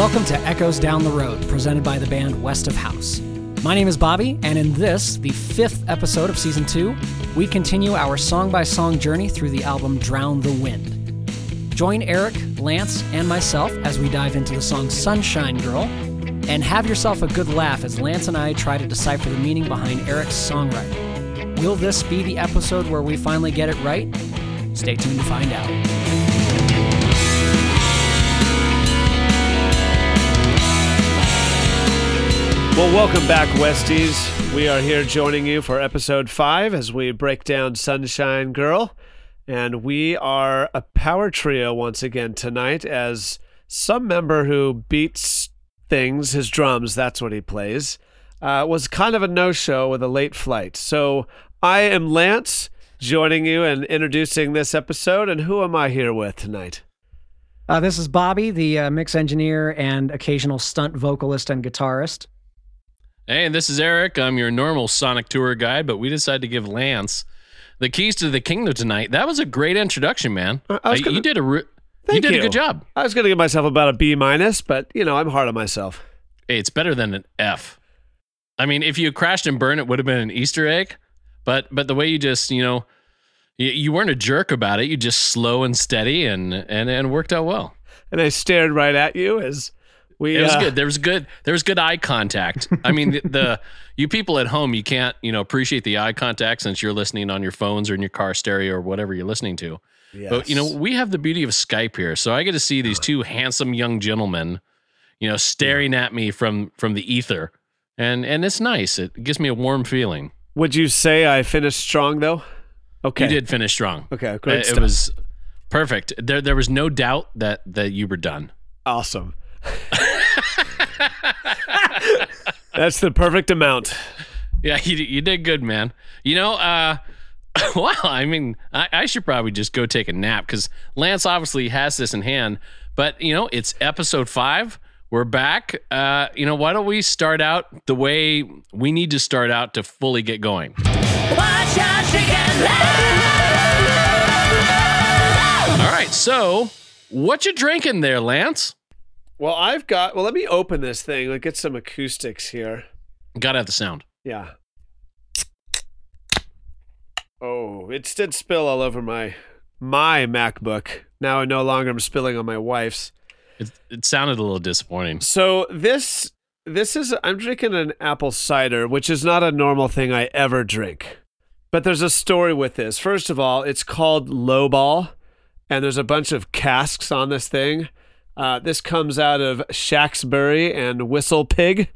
Welcome to Echoes Down the Road, presented by the band West of House. My name is Bobby, and in this, the 5th episode of Season 2, we continue our song-by-song journey through the album Drown the Wind. Join Eric, Lance, and myself as we dive into the song Sunshine Girl, and have yourself a good laugh as Lance and I try to decipher the meaning behind Eric's songwriting. Will this be the episode where we finally get it right? Stay tuned to find out. Well, welcome back, Westies. We are here joining you for episode 5 as we break down Sunshine Girl. And we are a power trio once again tonight as some member who beats things, his drums, that's what he plays, was kind of a no-show with a late flight. So I am Lance, joining you and introducing this episode. And who am I here with tonight? This is Bobby, the mix engineer and occasional stunt vocalist and guitarist. Hey, and this is Eric. I'm your normal Sonic Tour guy, but we decided to give Lance the keys to the kingdom tonight. That was a great introduction, man. You did a good job. I was going to give myself about a B-, but, you know, I'm hard on myself. Hey, it's better than an F. I mean, if you crashed and burned, it would have been an Easter egg, but the way you just, you know, you weren't a jerk about it. You just slow and steady and worked out well. And I stared right at you as... It was good. There was good eye contact. I mean, the you people at home, you can't, you know, appreciate the eye contact since you're listening on your phones or in your car stereo or whatever you're listening to. Yes. But, you know, we have the beauty of Skype here. So I get to see these two handsome young gentlemen, you know, staring at me from the ether. And it's nice. It gives me a warm feeling. Would you say I finished strong, though? Okay. You did finish strong. Okay, great stuff. It was perfect. There was no doubt that you were done. Awesome. That's the perfect amount. Yeah, you did good, man. You know, well, I mean, I should probably just go take a nap because Lance obviously has this in hand. But, you know, it's episode 5. We're back. You know, why don't we start out the way we need to start out to fully get going? All right, so what you drinking there, Lance? Well, let me open this thing. Let's get some acoustics here. Gotta have the sound. Yeah. Oh, it did spill all over my MacBook. Now I no longer am spilling on my wife's. It sounded a little disappointing. So this is, I'm drinking an apple cider, which is not a normal thing I ever drink. But there's a story with this. First of all, it's called Lowball, and there's a bunch of casks on this thing. This comes out of Shacksbury and Whistlepig.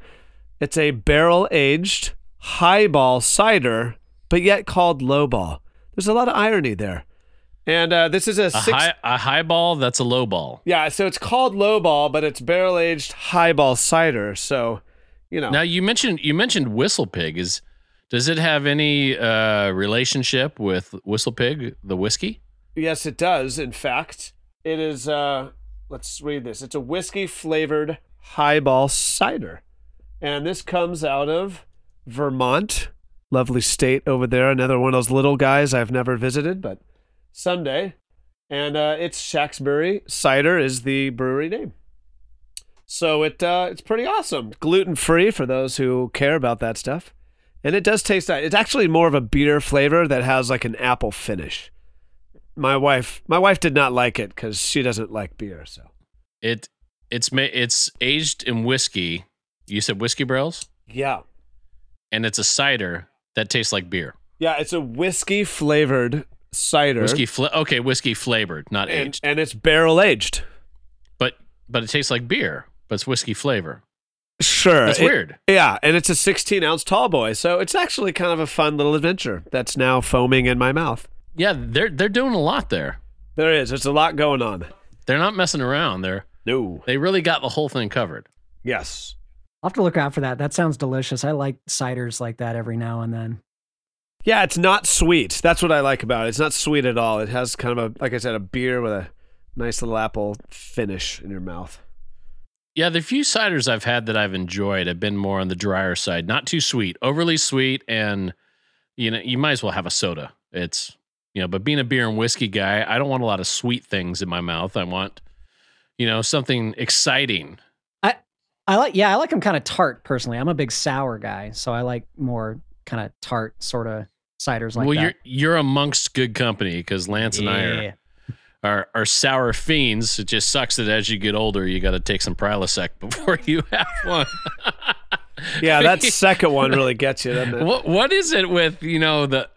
It's a barrel-aged highball cider, but yet called lowball. There's a lot of irony there. And this is a highball that's a lowball. Yeah, so it's called lowball, but it's barrel-aged highball cider. So, you know. Now you mentioned Whistlepig. Does it have any relationship with Whistlepig, the whiskey? Yes, it does. In fact, it is. Let's read this. It's a whiskey-flavored highball cider. And this comes out of Vermont. Lovely state over there. Another one of those little guys I've never visited, but someday. And it's Shacksbury Cider is the brewery name. So it's pretty awesome. Gluten-free for those who care about that stuff. And it does taste nice. It's actually more of a beer flavor that has like an apple finish. My wife did not like it because she doesn't like beer. So it's aged in whiskey. You said whiskey barrels? Yeah. And it's a cider that tastes like beer. Yeah, it's a whiskey-flavored cider. Whiskey-flavored, not aged. And it's barrel-aged. But it tastes like beer, but it's whiskey flavor. Sure. That's weird. Yeah, and it's a 16-ounce tall boy, so it's actually kind of a fun little adventure that's now foaming in my mouth. Yeah, they're doing a lot there. There is. There's a lot going on. They're not messing around. They really got the whole thing covered. Yes. I'll have to look out for that. That sounds delicious. I like ciders like that every now and then. Yeah, it's not sweet. That's what I like about it. It's not sweet at all. It has kind of a, like I said, a beer with a nice little apple finish in your mouth. Yeah, the few ciders I've had that I've enjoyed have been more on the drier side. Not too sweet. Overly sweet, and you know, you might as well have a soda. It's... You know, but being a beer and whiskey guy, I don't want a lot of sweet things in my mouth. I want, you know, something exciting. I like them kind of tart personally. I'm a big sour guy, so I like more kind of tart sort of ciders like that. Well, you're amongst good company because Lance and I are sour fiends. It just sucks that as you get older, you got to take some Prilosec before you have one. Yeah, that second one really gets you, doesn't it? What is it with, you know, the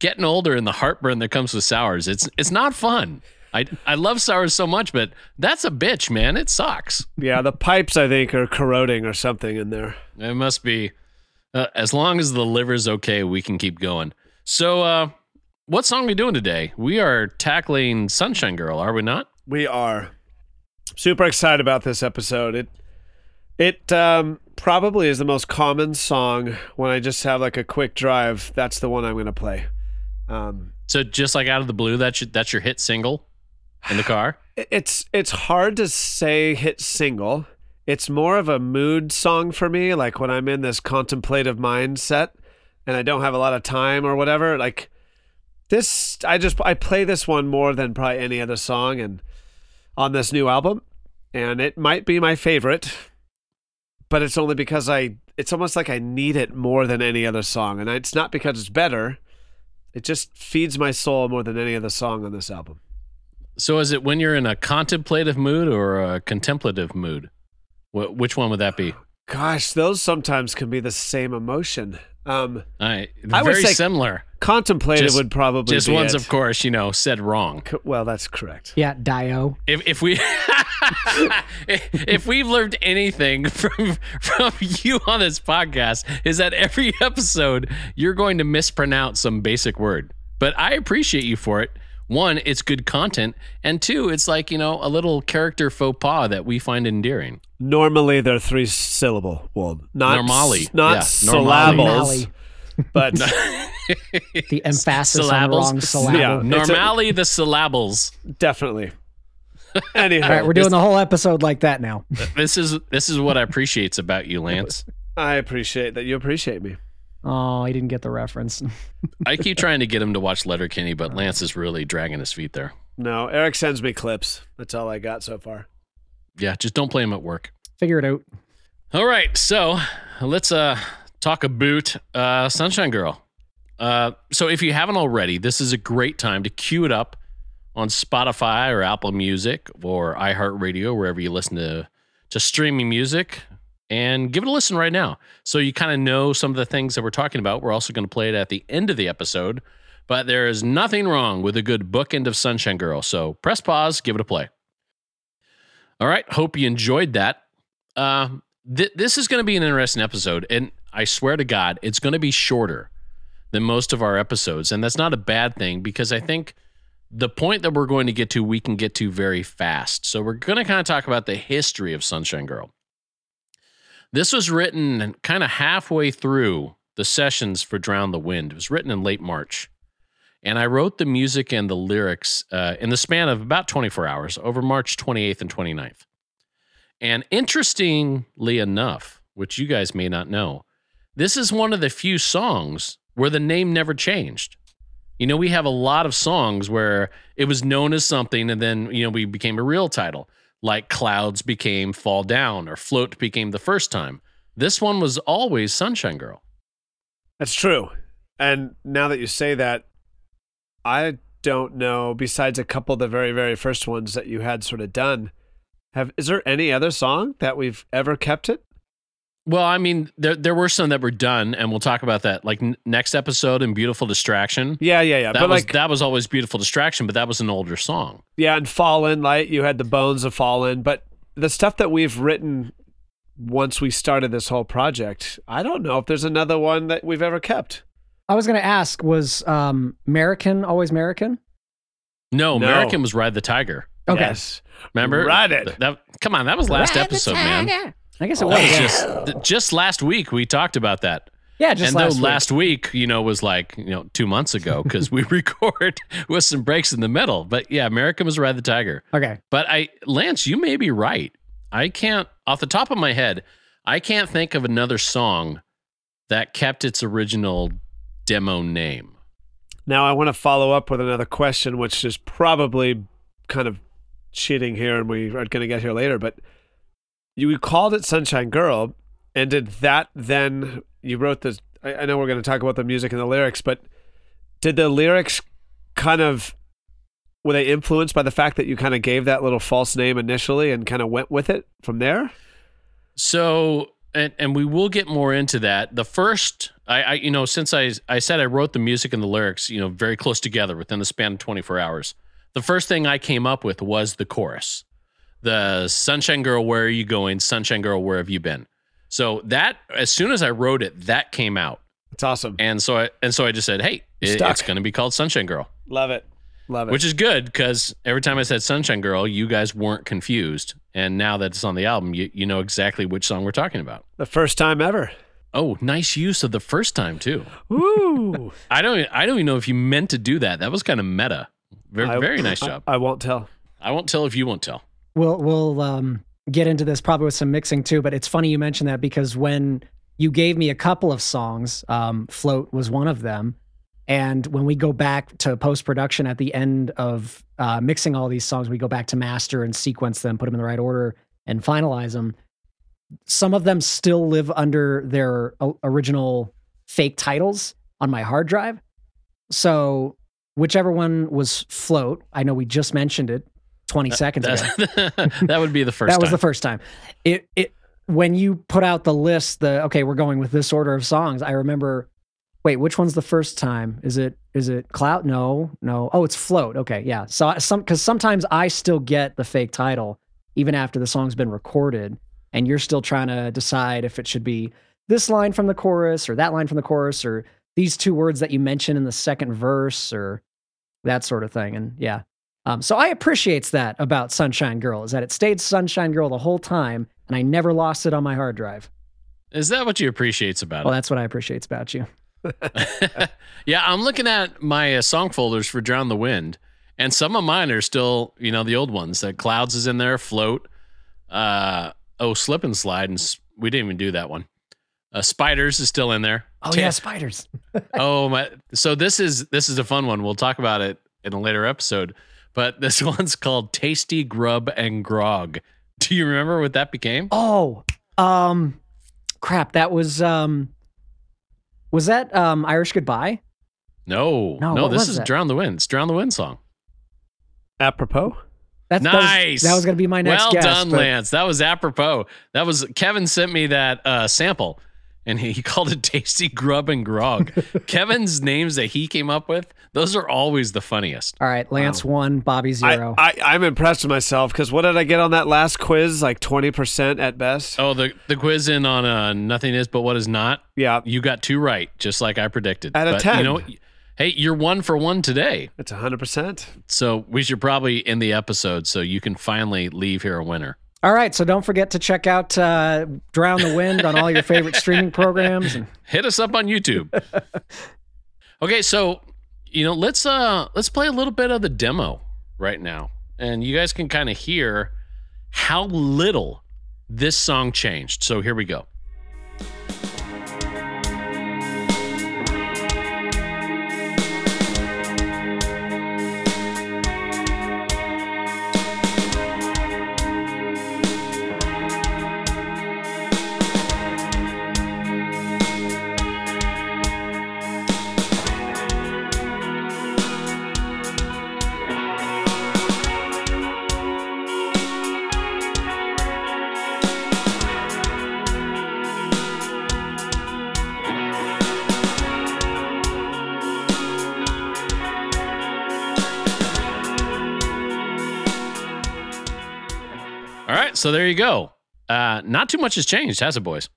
getting older and the heartburn that comes with sours? It's not fun. I love sours so much, but that's a bitch, man. It sucks. Yeah, the pipes, I think, are corroding or something in there. It must be. As long as the liver's okay, we can keep going. So what song are we doing today? We are tackling Sunshine Girl, are we not? We are. Super excited about this episode. It probably is the most common song when I just have like a quick drive. That's the one I'm going to play. So just like out of the blue, that's your hit single? In the car? It's hard to say hit single. It's more of a mood song for me, like when I'm in this contemplative mindset and I don't have a lot of time or whatever. Like this, I play this one more than probably any other song and on this new album, and it might be my favorite, but it's only because it's almost like I need it more than any other song, and it's not because it's better. It just feeds my soul more than any other song on this album. So is it when you're in a contemplative mood or a contemplative mood? Which one would that be? Gosh, those sometimes can be the same emotion. All right. I would say similar. Contemplative would probably just be one's, it. Of course, you know, said wrong. Well, that's correct. Yeah, Dio. If we've learned anything from you on this podcast is that every episode you're going to mispronounce some basic word. But I appreciate you for it. One, it's good content, and two, it's like, you know, a little character faux pas that we find endearing. Normally, they're three-syllable. Well, not syllables, but the emphasis syllables. On the wrong syllable. Yeah, normally, the syllables. Definitely. Anyhow, all right, we're doing the whole episode like that now. This is what I appreciate about you, Lance. I appreciate that you appreciate me. Oh, he didn't get the reference. I keep trying to get him to watch Letterkenny, but Lance is really dragging his feet there. No, Eric sends me clips. That's all I got so far. Yeah, just don't play him at work. Figure it out. All right, so let's talk about Sunshine Girl. So if you haven't already, this is a great time to queue it up on Spotify or Apple Music or iHeartRadio, wherever you listen to streaming music. And give it a listen right now. So you kind of know some of the things that we're talking about. We're also going to play it at the end of the episode. But there is nothing wrong with a good bookend of Sunshine Girl. So press pause, give it a play. All right. Hope you enjoyed that. This is going to be an interesting episode. And I swear to God, it's going to be shorter than most of our episodes. And that's not a bad thing because I think the point that we're going to get to, we can get to very fast. So we're going to kind of talk about the history of Sunshine Girl. This was written kind of halfway through the sessions for Drown the Wind. It was written in late March. And I wrote the music and the lyrics in the span of about 24 hours, over March 28th and 29th. And interestingly enough, which you guys may not know, this is one of the few songs where the name never changed. You know, we have a lot of songs where it was known as something and then, you know, we became a real title. Like Clouds became Fall Down or Float became The First Time. This one was always Sunshine Girl. That's true. And now that you say that, I don't know, besides a couple of the very, very first ones that you had sort of done, is there any other song that we've ever kept it? Well, I mean, there were some that were done, and we'll talk about that, like next episode and Beautiful Distraction. Yeah. That was always Beautiful Distraction, but that was an older song. Yeah, and Fallen, like you had the bones of Fallen, but the stuff that we've written once we started this whole project, I don't know if there's another one that we've ever kept. I was going to ask, was American always American? No, American was Ride the Tiger. Okay. Yes. Remember? Ride it. Come on, that was last episode, man. I guess it was just last week we talked about that. Yeah, just last week, you know, was like, you know, 2 months ago because we record with some breaks in the middle. But yeah, America was Ride the Tiger. Okay, but Lance, you may be right. I can't, off the top of my head, I can't think of another song that kept its original demo name. Now I want to follow up with another question, which is probably kind of cheating here, and we are going to get here later, but. you called it Sunshine Girl, and did that then, you wrote this, I know we're going to talk about the music and the lyrics, but did the lyrics kind of, were they influenced by the fact that you kind of gave that little false name initially and kind of went with it from there? So, and we will get more into that. The first, I you know, since I said I wrote the music and the lyrics, you know, very close together within the span of 24 hours, the first thing I came up with was the chorus. The Sunshine Girl, where are you going? Sunshine Girl, where have you been? So that, as soon as I wrote it, that came out. It's awesome. And so I just said, hey, it's going to be called Sunshine Girl. Love it. Love it. Which is good, because every time I said Sunshine Girl, you guys weren't confused. And now that it's on the album, you know exactly which song we're talking about. The first time ever. Oh, nice use of the first time, too. Ooh. I don't even know if you meant to do that. That was kind of meta. Very nice job. I won't tell. I won't tell if you won't tell. We'll get into this probably with some mixing, too. But it's funny you mentioned that, because when you gave me a couple of songs, Float was one of them. And when we go back to post-production at the end of mixing all these songs, we go back to master and sequence them, put them in the right order, and finalize them. Some of them still live under their original fake titles on my hard drive. So whichever one was Float, I know we just mentioned it 20 seconds ago. That would be the first time. That was the first time. It when you put out the list, okay, we're going with this order of songs, I remember... Wait, which one's the first time? Is it Clout? No. Oh, it's Float. Okay, yeah. So because sometimes I still get the fake title even after the song's been recorded, and you're still trying to decide if it should be this line from the chorus or that line from the chorus or these two words that you mention in the second verse or that sort of thing. And yeah, so I appreciate that about Sunshine Girl, is that it stayed Sunshine Girl the whole time, and I never lost it on my hard drive. Is that what you appreciate about it? Well, that's what I appreciate about you. Yeah, I'm looking at my song folders for Drown the Wind, and some of mine are still, you know, the old ones. That Clouds is in there, Float, Slip and Slide, and we didn't even do that one. Spiders is still in there. Oh yeah, Spiders. Oh my! So this is a fun one. We'll talk about it in a later episode. But this one's called Tasty Grub and Grog. Do you remember what that became? Oh, crap! That was that Irish Goodbye? No, this is that? Drown the Wind. It's Drown the Wind song. Apropos? Nice. That was going to be my next guess. Well done, Lance. That was apropos. That was Kevin sent me that sample, and he called it Tasty Grub and Grog. Kevin's names that he came up with, those are always the funniest. All right, Lance 1, Bobby 0. I'm impressed with myself, because what did I get on that last quiz? Like 20% at best? Oh, the quiz in on Nothing Is But What Is Not? Yeah. You got 2 right, just like I predicted. Out of 10. You know, hey, you're 1 for 1 today. That's 100%. So we should probably end the episode so you can finally leave here a winner. All right, so don't forget to check out Drown the Wind on all your favorite streaming programs. And... hit us up on YouTube. Okay, so you know, let's play a little bit of the demo right now, and you guys can kind of hear how little this song changed. So here we go. So there you go. Not too much has changed, has it, boys?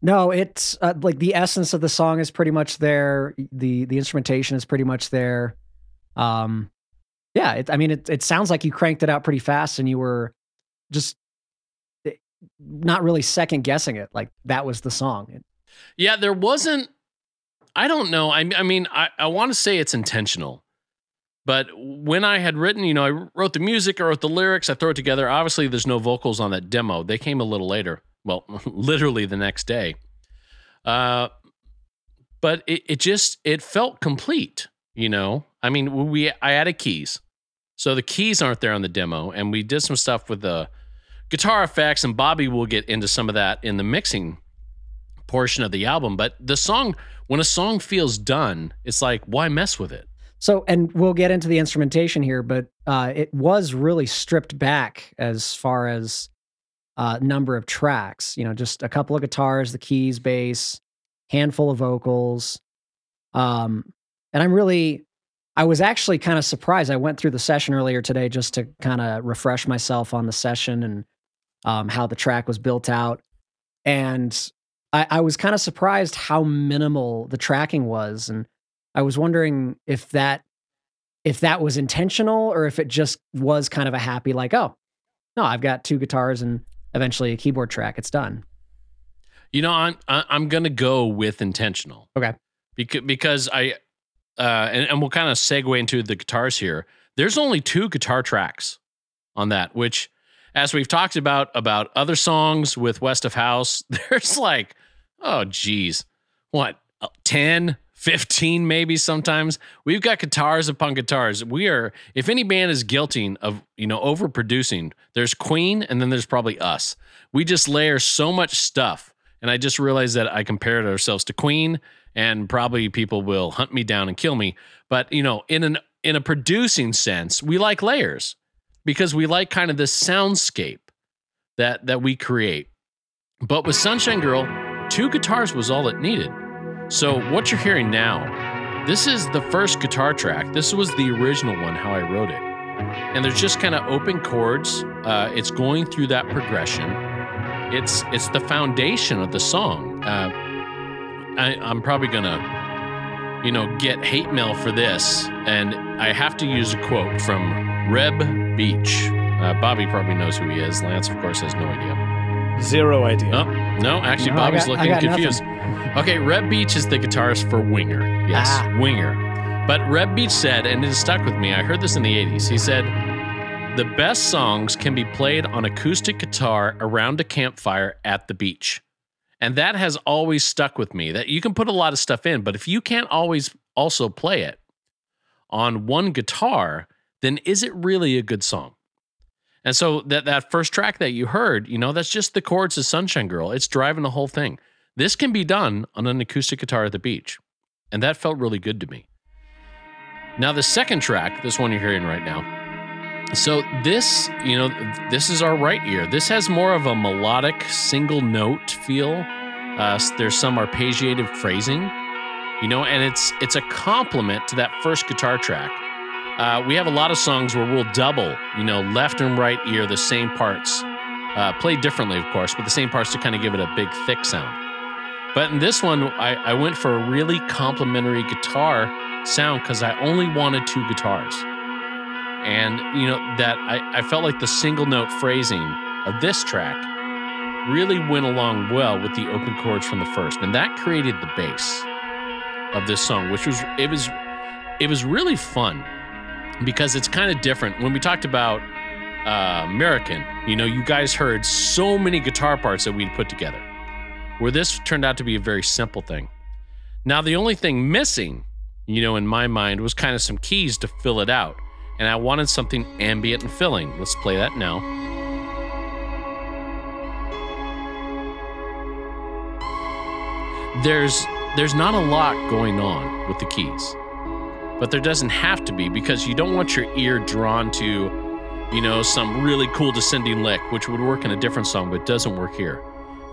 No, it's like the essence of the song is pretty much there. The instrumentation is pretty much there. It sounds like you cranked it out pretty fast, and you were just not really second guessing it. Like that was the song. Yeah, there wasn't. I don't know. I mean, I want to say it's intentional. But when I had written, you know, I wrote the music, I wrote the lyrics, I throw it together. Obviously, there's no vocals on that demo. They came a little later. Well, literally the next day. But it just felt complete, you know? I mean, I added keys. So the keys aren't there on the demo. And we did some stuff with the guitar effects, and Bobby will get into some of that in the mixing portion of the album. But the song, when a song feels done, it's like, why mess with it? So, and we'll get into the instrumentation here, but it was really stripped back as far as number of tracks, you know, just a couple of guitars, the keys, bass, handful of vocals. And I was actually kind of surprised. I went through the session earlier today just to kind of refresh myself on the session and how the track was built out. And I was kind of surprised how minimal the tracking was. And I was wondering if that was intentional or if it just was kind of a happy, like, oh, no, I've got two guitars and eventually a keyboard track. It's done. You know, I'm going to go with intentional. Okay. Because and we'll kind of segue into the guitars here. There's only two guitar tracks on that, which, as we've talked about other songs with West of House, there's like, oh, geez, what, 10, 15 maybe sometimes? We've got guitars upon guitars. We are, if any band is guilty of, you know, overproducing, there's Queen and then there's probably us. We just layer so much stuff. And I just realized that I compared ourselves to Queen, and probably people will hunt me down and kill me. But, you know, in a producing sense, we like layers because we like kind of this soundscape that we create. But with Sunshine Girl, two guitars was all it needed. So what you're hearing now, this is the first guitar track. This was the original one, how I wrote it. And there's just kind of open chords. It's going through that progression. It's the foundation of the song. I'm probably gonna, you know, get hate mail for this, and I have to use a quote from Reb Beach. Bobby probably knows who he is. Lance, of course, has no idea. Zero idea. Oh, no, actually, no, Bobby's looking confused. Nothing. Okay, Reb Beach is the guitarist for Winger. Yes, Winger. But Reb Beach said, and it stuck with me, I heard this in the 80s, he said, "The best songs can be played on acoustic guitar around a campfire at the beach." And that has always stuck with me, that you can put a lot of stuff in, but if you can't always also play it on one guitar, then is it really a good song? And so that first track that you heard, you know, that's just the chords of Sunshine Girl. It's driving the whole thing. This can be done on an acoustic guitar at the beach. And that felt really good to me. Now, the second track, this one you're hearing right now. So this, you know, this is our right ear. This has more of a melodic single note feel. There's some arpeggiated phrasing, you know, and it's a compliment to that first guitar track. We have a lot of songs where we'll double, you know, left and right ear, the same parts, played differently, of course, but the same parts to kind of give it a big, thick sound. But in this one, I went for a really complimentary guitar sound because I only wanted two guitars. And, you know, that I felt like the single note phrasing of this track really went along well with the open chords from the first. And that created the bass of this song, which was, it was really fun because it's kind of different. When we talked about American, you know, you guys heard so many guitar parts that we'd put together, where this turned out to be a very simple thing. Now, the only thing missing, you know, in my mind was kind of some keys to fill it out. And I wanted something ambient and filling. Let's play that now. There's not a lot going on with the keys, but there doesn't have to be, because you don't want your ear drawn to, you know, some really cool descending lick, which would work in a different song, but doesn't work here.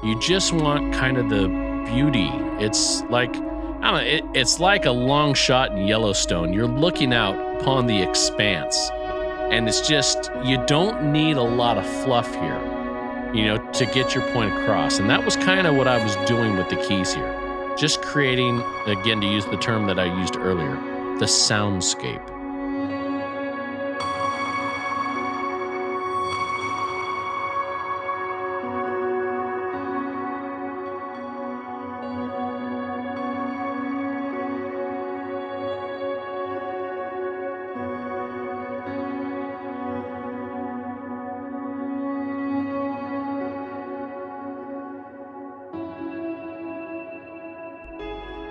You just want kind of the beauty. It's like, I don't know, it's like a long shot in Yellowstone. You're looking out upon the expanse, and it's just, you don't need a lot of fluff here, you know, to get your point across. And that was kind of what I was doing with the keys here, just creating, again, to use the term that I used earlier, the soundscape.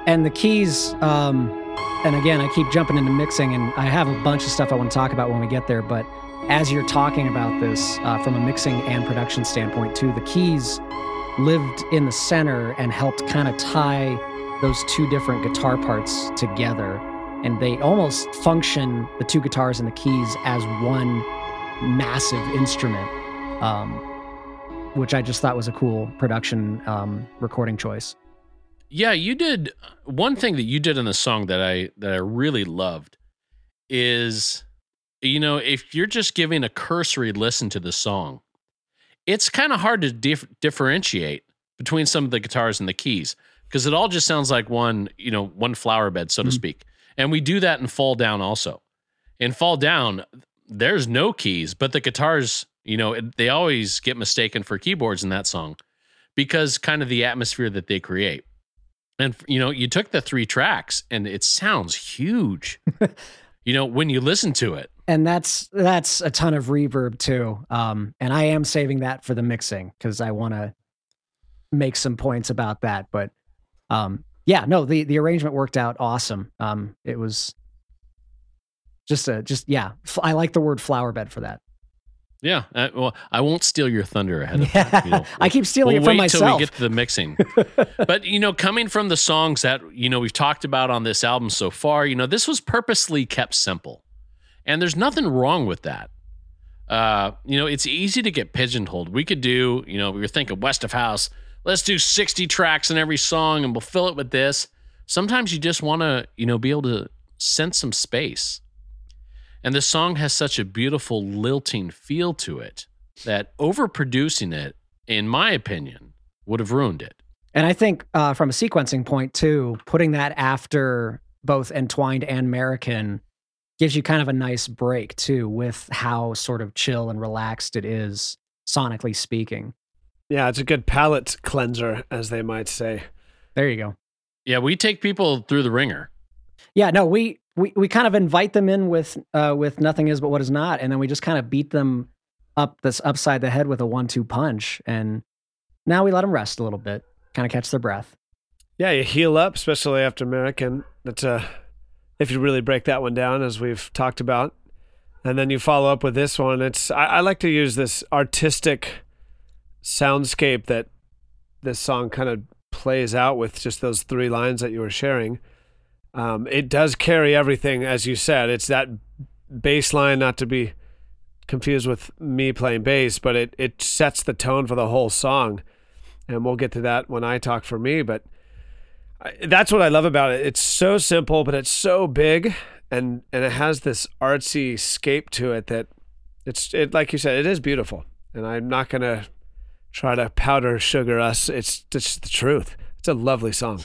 And the keys, and again, I keep jumping into mixing, and I have a bunch of stuff I want to talk about when we get there, but as you're talking about this from a mixing and production standpoint too, the keys lived in the center and helped kind of tie those two different guitar parts together. And they almost function, the two guitars and the keys, as one massive instrument, which I just thought was a cool production recording choice. Yeah, you did. One thing that you did in the song that I really loved is, you know, if you're just giving a cursory listen to the song, it's kind of hard to differentiate between some of the guitars and the keys, because it all just sounds like one flower bed, so to speak. And we do that in Fall Down also. In Fall Down, there's no keys, but the guitars, they always get mistaken for keyboards in that song because kind of the atmosphere that they create. And, you took the three tracks and it sounds huge, when you listen to it. And that's a ton of reverb too. And I am saving that for the mixing because I want to make some points about that. But, yeah, no, the arrangement worked out awesome. It was I like the word flower bed for that. Yeah, well, I won't steal your thunder ahead of time. I keep stealing it from myself. We'll wait till we get to the mixing. But, coming from the songs that, we've talked about on this album so far, this was purposely kept simple. And there's nothing wrong with that. It's easy to get pigeonholed. We could do, we were thinking West of House, let's do 60 tracks in every song and we'll fill it with this. Sometimes you just want to, be able to sense some space. And this song has such a beautiful lilting feel to it that overproducing it, in my opinion, would have ruined it. And I think from a sequencing point too, putting that after both Entwined and American gives you kind of a nice break too with how sort of chill and relaxed it is, sonically speaking. Yeah, it's a good palate cleanser, as they might say. There you go. Yeah, we take people through the ringer. Yeah, no, we kind of invite them in with Nothing Is But What Is Not, and then we just kind of beat them up this upside the head with a 1-2 punch, and now we let them rest a little bit, kind of catch their breath. Yeah, you heal up, especially after American. That's if you really break that one down, as we've talked about, and then you follow up with this one. I like to use this artistic soundscape that this song kind of plays out with, just those three lines that you were sharing. It does carry everything, as you said. It's that bass line, not to be confused with me playing bass, but it sets the tone for the whole song. And we'll get to that when I talk for me, but that's what I love about it. It's so simple, but it's so big, and it has this artsy scape to it that it's like you said, it is beautiful. And I'm not going to try to powder sugar us. It's just the truth. It's a lovely song.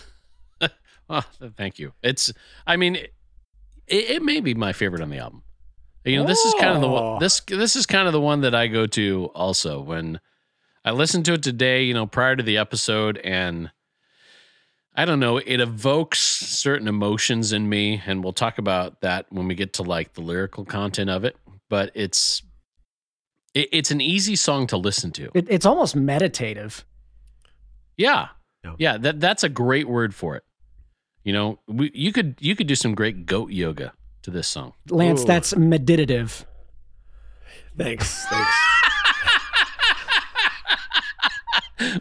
Oh, thank you. It may be my favorite on the album. This is kind of the one, this is kind of the one that I go to also when I listened to it today, prior to the episode, and I don't know, it evokes certain emotions in me, and we'll talk about that when we get to like the lyrical content of it, but it's an easy song to listen to. It's almost meditative. Yeah. Yeah, that's a great word for it. You could do some great goat yoga to this song. Lance, ooh, that's meditative. Thanks.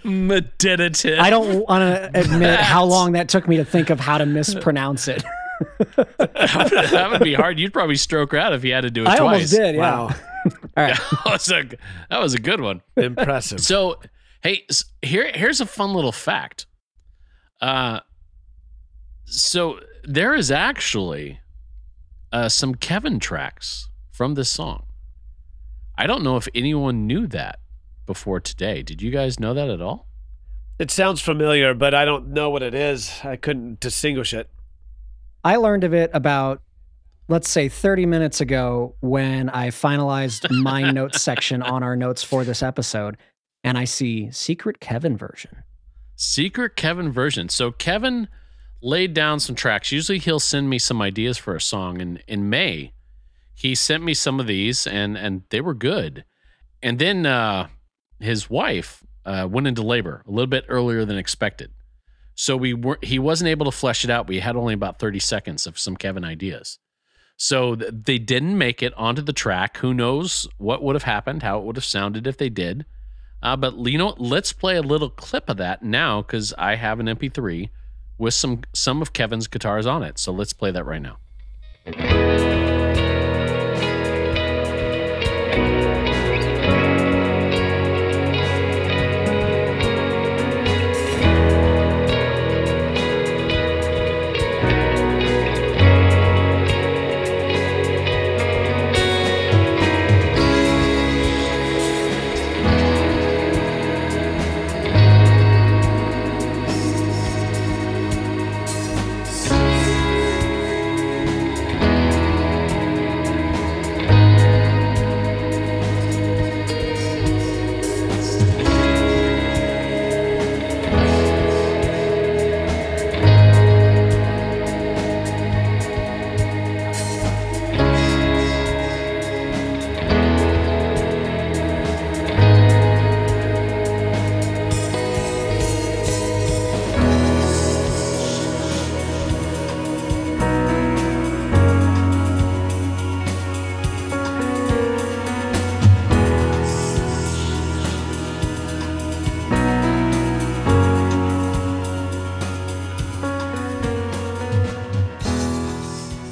Meditative. I don't want to admit how long that took me to think of how to mispronounce it. That would be hard. You'd probably stroke out if you had to do it twice. I almost did, yeah. Wow. All right. That was a good one. Impressive. So, hey, here's a fun little fact. So there is actually some Kevin tracks from this song. I don't know if anyone knew that before today. Did you guys know that at all? It sounds familiar, but I don't know what it is. I couldn't distinguish it. I learned of it about, let's say, 30 minutes ago when I finalized my notes section on our notes for this episode, and I see Secret Kevin version. Secret Kevin version. So Kevin laid down some tracks. Usually he'll send me some ideas for a song, and in May he sent me some of these, and they were good. And then his wife went into labor a little bit earlier than expected, so he wasn't able to flesh it out. We had only about 30 seconds of some Kevin ideas. So they didn't make it onto the track. Who knows what would have happened, how it would have sounded if they did. But, you know, let's play a little clip of that now because I have an MP3 with some of Kevin's guitars on it. So let's play that right now.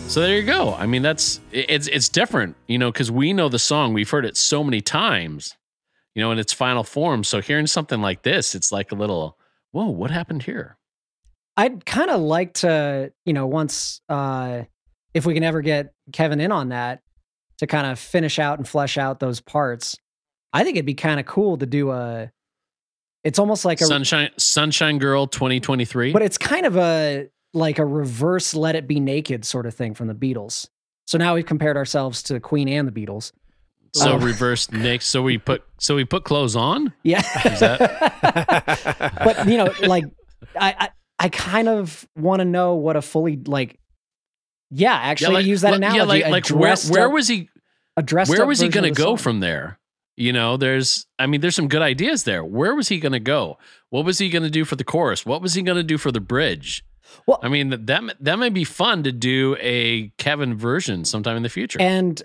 So there you go. I mean, it's different, you know, because we know the song. We've heard it so many times, you know, in its final form. So hearing something like this, it's like a little, whoa, what happened here? I'd kind of like to, you know, once, if we can ever get Kevin in on that, to kind of finish out and flesh out those parts. I think it'd be kind of cool to do it's almost like a Sunshine Girl 2023. But it's kind of like a reverse Let It Be Naked sort of thing from the Beatles. So now we've compared ourselves to Queen and the Beatles. So reverse Nick. So we put clothes on. Yeah. But you know, like I kind of want to know what a fully use that analogy. Yeah, like where was he? Where was he going to go from there? You know, there's some good ideas there. Where was he going to go? What was he going to do for the chorus? What was he going to do for the bridge? Well, I mean, that might be fun to do a Kevin version sometime in the future. And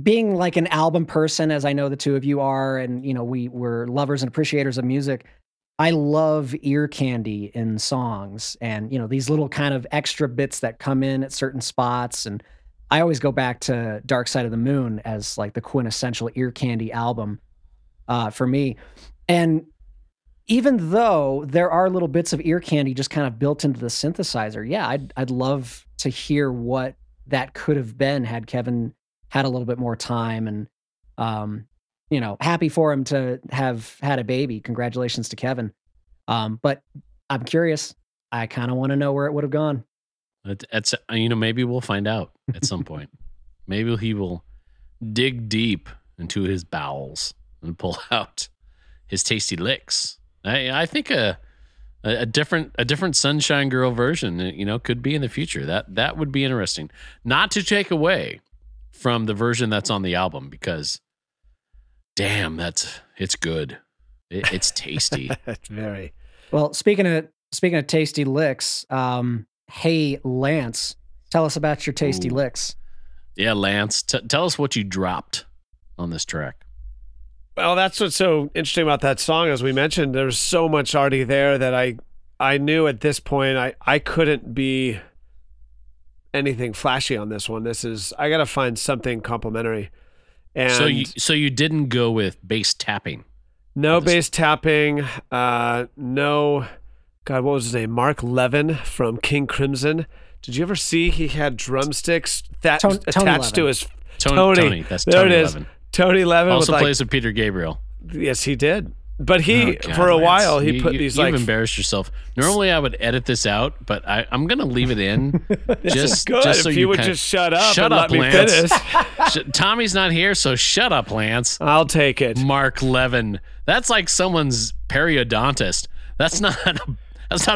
being like an album person, as I know the two of you are, and, you know, we're lovers and appreciators of music, I love ear candy in songs and, you know, these little kind of extra bits that come in at certain spots. And I always go back to Dark Side of the Moon as like the quintessential ear candy album for me. And even though there are little bits of ear candy just kind of built into the synthesizer, yeah, I'd love to hear what that could have been had Kevin had a little bit more time. And, you know, happy for him to have had a baby. Congratulations to Kevin. But I'm curious. I kind of want to know where it would have gone. It's, you know, maybe we'll find out at some point. Maybe he will dig deep into his bowels and pull out his tasty licks. I think a different Sunshine Girl version, you know, could be in the future. That would be interesting. Not to take away from the version that's on the album, because damn, it's good. It's tasty. It's very well. Speaking of tasty licks, hey Lance, tell us about your tasty licks. Yeah, Lance, tell us what you dropped on this track. Well, that's what's so interesting about that song. As we mentioned, there's so much already there that I knew at this point I couldn't be anything flashy on this one. This is, I gotta find something complimentary. And so you didn't go with bass tapping? No bass tapping. No, God, what was his name? Mark Levin from King Crimson. Did you ever see he had drumsticks attached to his Tony? That's there Tony it is. Levin. Tony Levin also plays with Peter Gabriel. Yes, he did. But he embarrassed yourself. Normally, I would edit this out, but I'm going to leave it in. Just so if you would just shut up, let Lance. Me finish. Tommy's not here, so shut up, Lance. I'll take it. Mark Levin. That's like someone's periodontist. That's not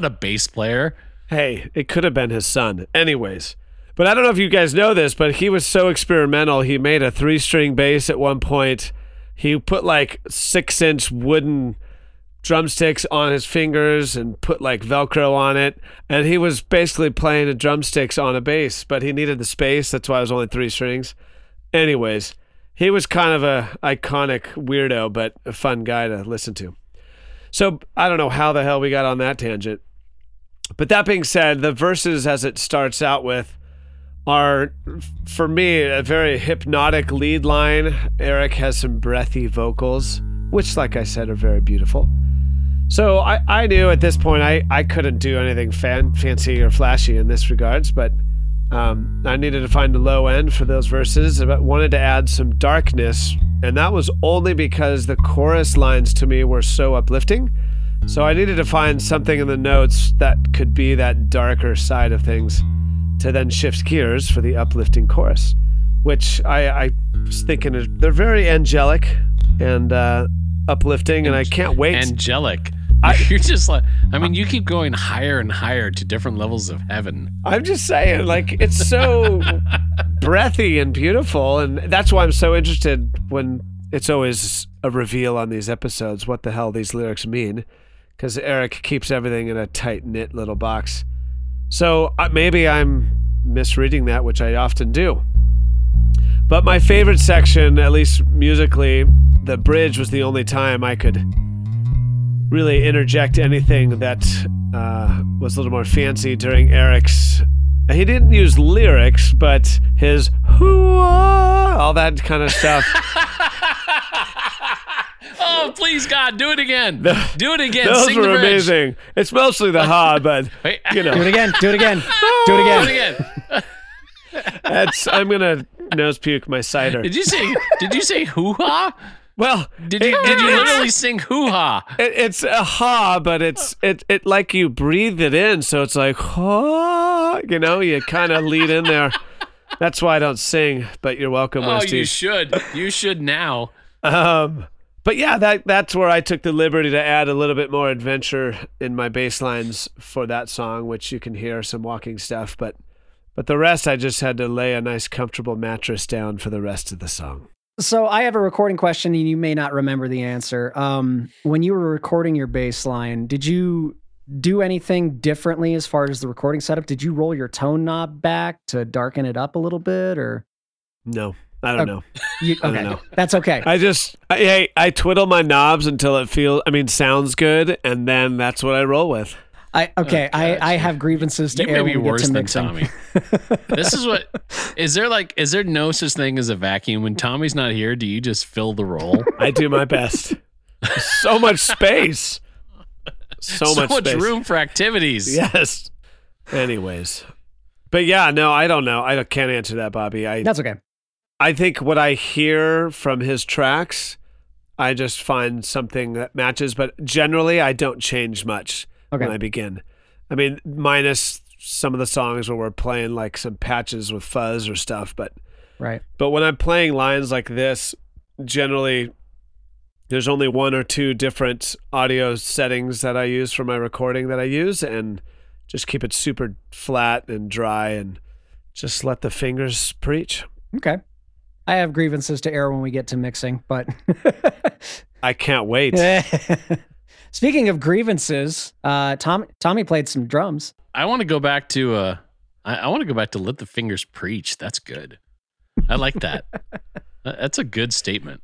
a bass player. Hey, it could have been his son. Anyways. But I don't know if you guys know this, but he was so experimental. He made a 3-string bass at one point. He put like 6-inch wooden drumsticks on his fingers and put like Velcro on it. And he was basically playing the drumsticks on a bass, but he needed the space. That's why it was only three strings. Anyways, he was kind of a iconic weirdo, but a fun guy to listen to. So I don't know how the hell we got on that tangent. But that being said, the verses as it starts out with are, for me, a very hypnotic lead line. Eric has some breathy vocals, which, like I said, are very beautiful. So I knew at this point I couldn't do anything fancy or flashy in this regards, but I needed to find a low end for those verses. I wanted to add some darkness, and that was only because the chorus lines to me were so uplifting. So I needed to find something in the notes that could be that darker side of things to then shift gears for the uplifting chorus, which I was thinking they're very angelic and uplifting, and I can't wait. Angelic. You're just like, I mean, you keep going higher and higher to different levels of heaven. I'm just saying, like, it's so breathy and beautiful, and that's why I'm so interested when it's always a reveal on these episodes what the hell these lyrics mean, because Eric keeps everything in a tight-knit little box. So maybe I'm misreading that, which I often do. But my favorite section, at least musically, the bridge was the only time I could really interject anything that was a little more fancy during Eric's. He didn't use lyrics, but his hoo-ah, all that kind of stuff. Oh, please, God, do it again. Do it again. Those Sing were amazing. It's mostly the ha, but, you know. Do it again. Do it again. Do it again. Do it again. That's, I'm going to nose puke my cider. Did you say hoo-ha? Well, did you literally sing hoo ha? It's a ha, but it's like you breathe it in, so it's like ha. You know, you kind of lead in there. That's why I don't sing. But you're welcome, Westy. Oh, you should. You should now. But yeah, that's where I took the liberty to add a little bit more adventure in my bass lines for that song, which you can hear some walking stuff. But the rest, I just had to lay a nice, comfortable mattress down for the rest of the song. So I have a recording question, and you may not remember the answer. When you were recording your bass line, did you do anything differently as far as the recording setup? Did you roll your tone knob back to darken it up a little bit, or? No, I don't know. I don't know. That's okay. I twiddle my knobs until it sounds good, and then that's what I roll with. I have grievances to air. You may be worse than mixing. Tommy. This is what, is there no such thing as a vacuum? When Tommy's not here, do you just fill the role? I do my best. So much space. So much room for activities. Yes. Anyways. But yeah, no, I don't know. I can't answer that, Bobby. That's okay. I think what I hear from his tracks, I just find something that matches, but generally I don't change much. Okay. When I begin. I mean, minus some of the songs where we're playing like some patches with fuzz or stuff, but right. But when I'm playing lines like this, generally there's only one or two different audio settings that I use for my recording that I use, and just keep it super flat and dry and just let the fingers preach. Okay. I have grievances to air when we get to mixing, but I can't wait. Speaking of grievances, Tommy played some drums. I want to go back to "Let the Fingers Preach." That's good. I like that. That's a good statement.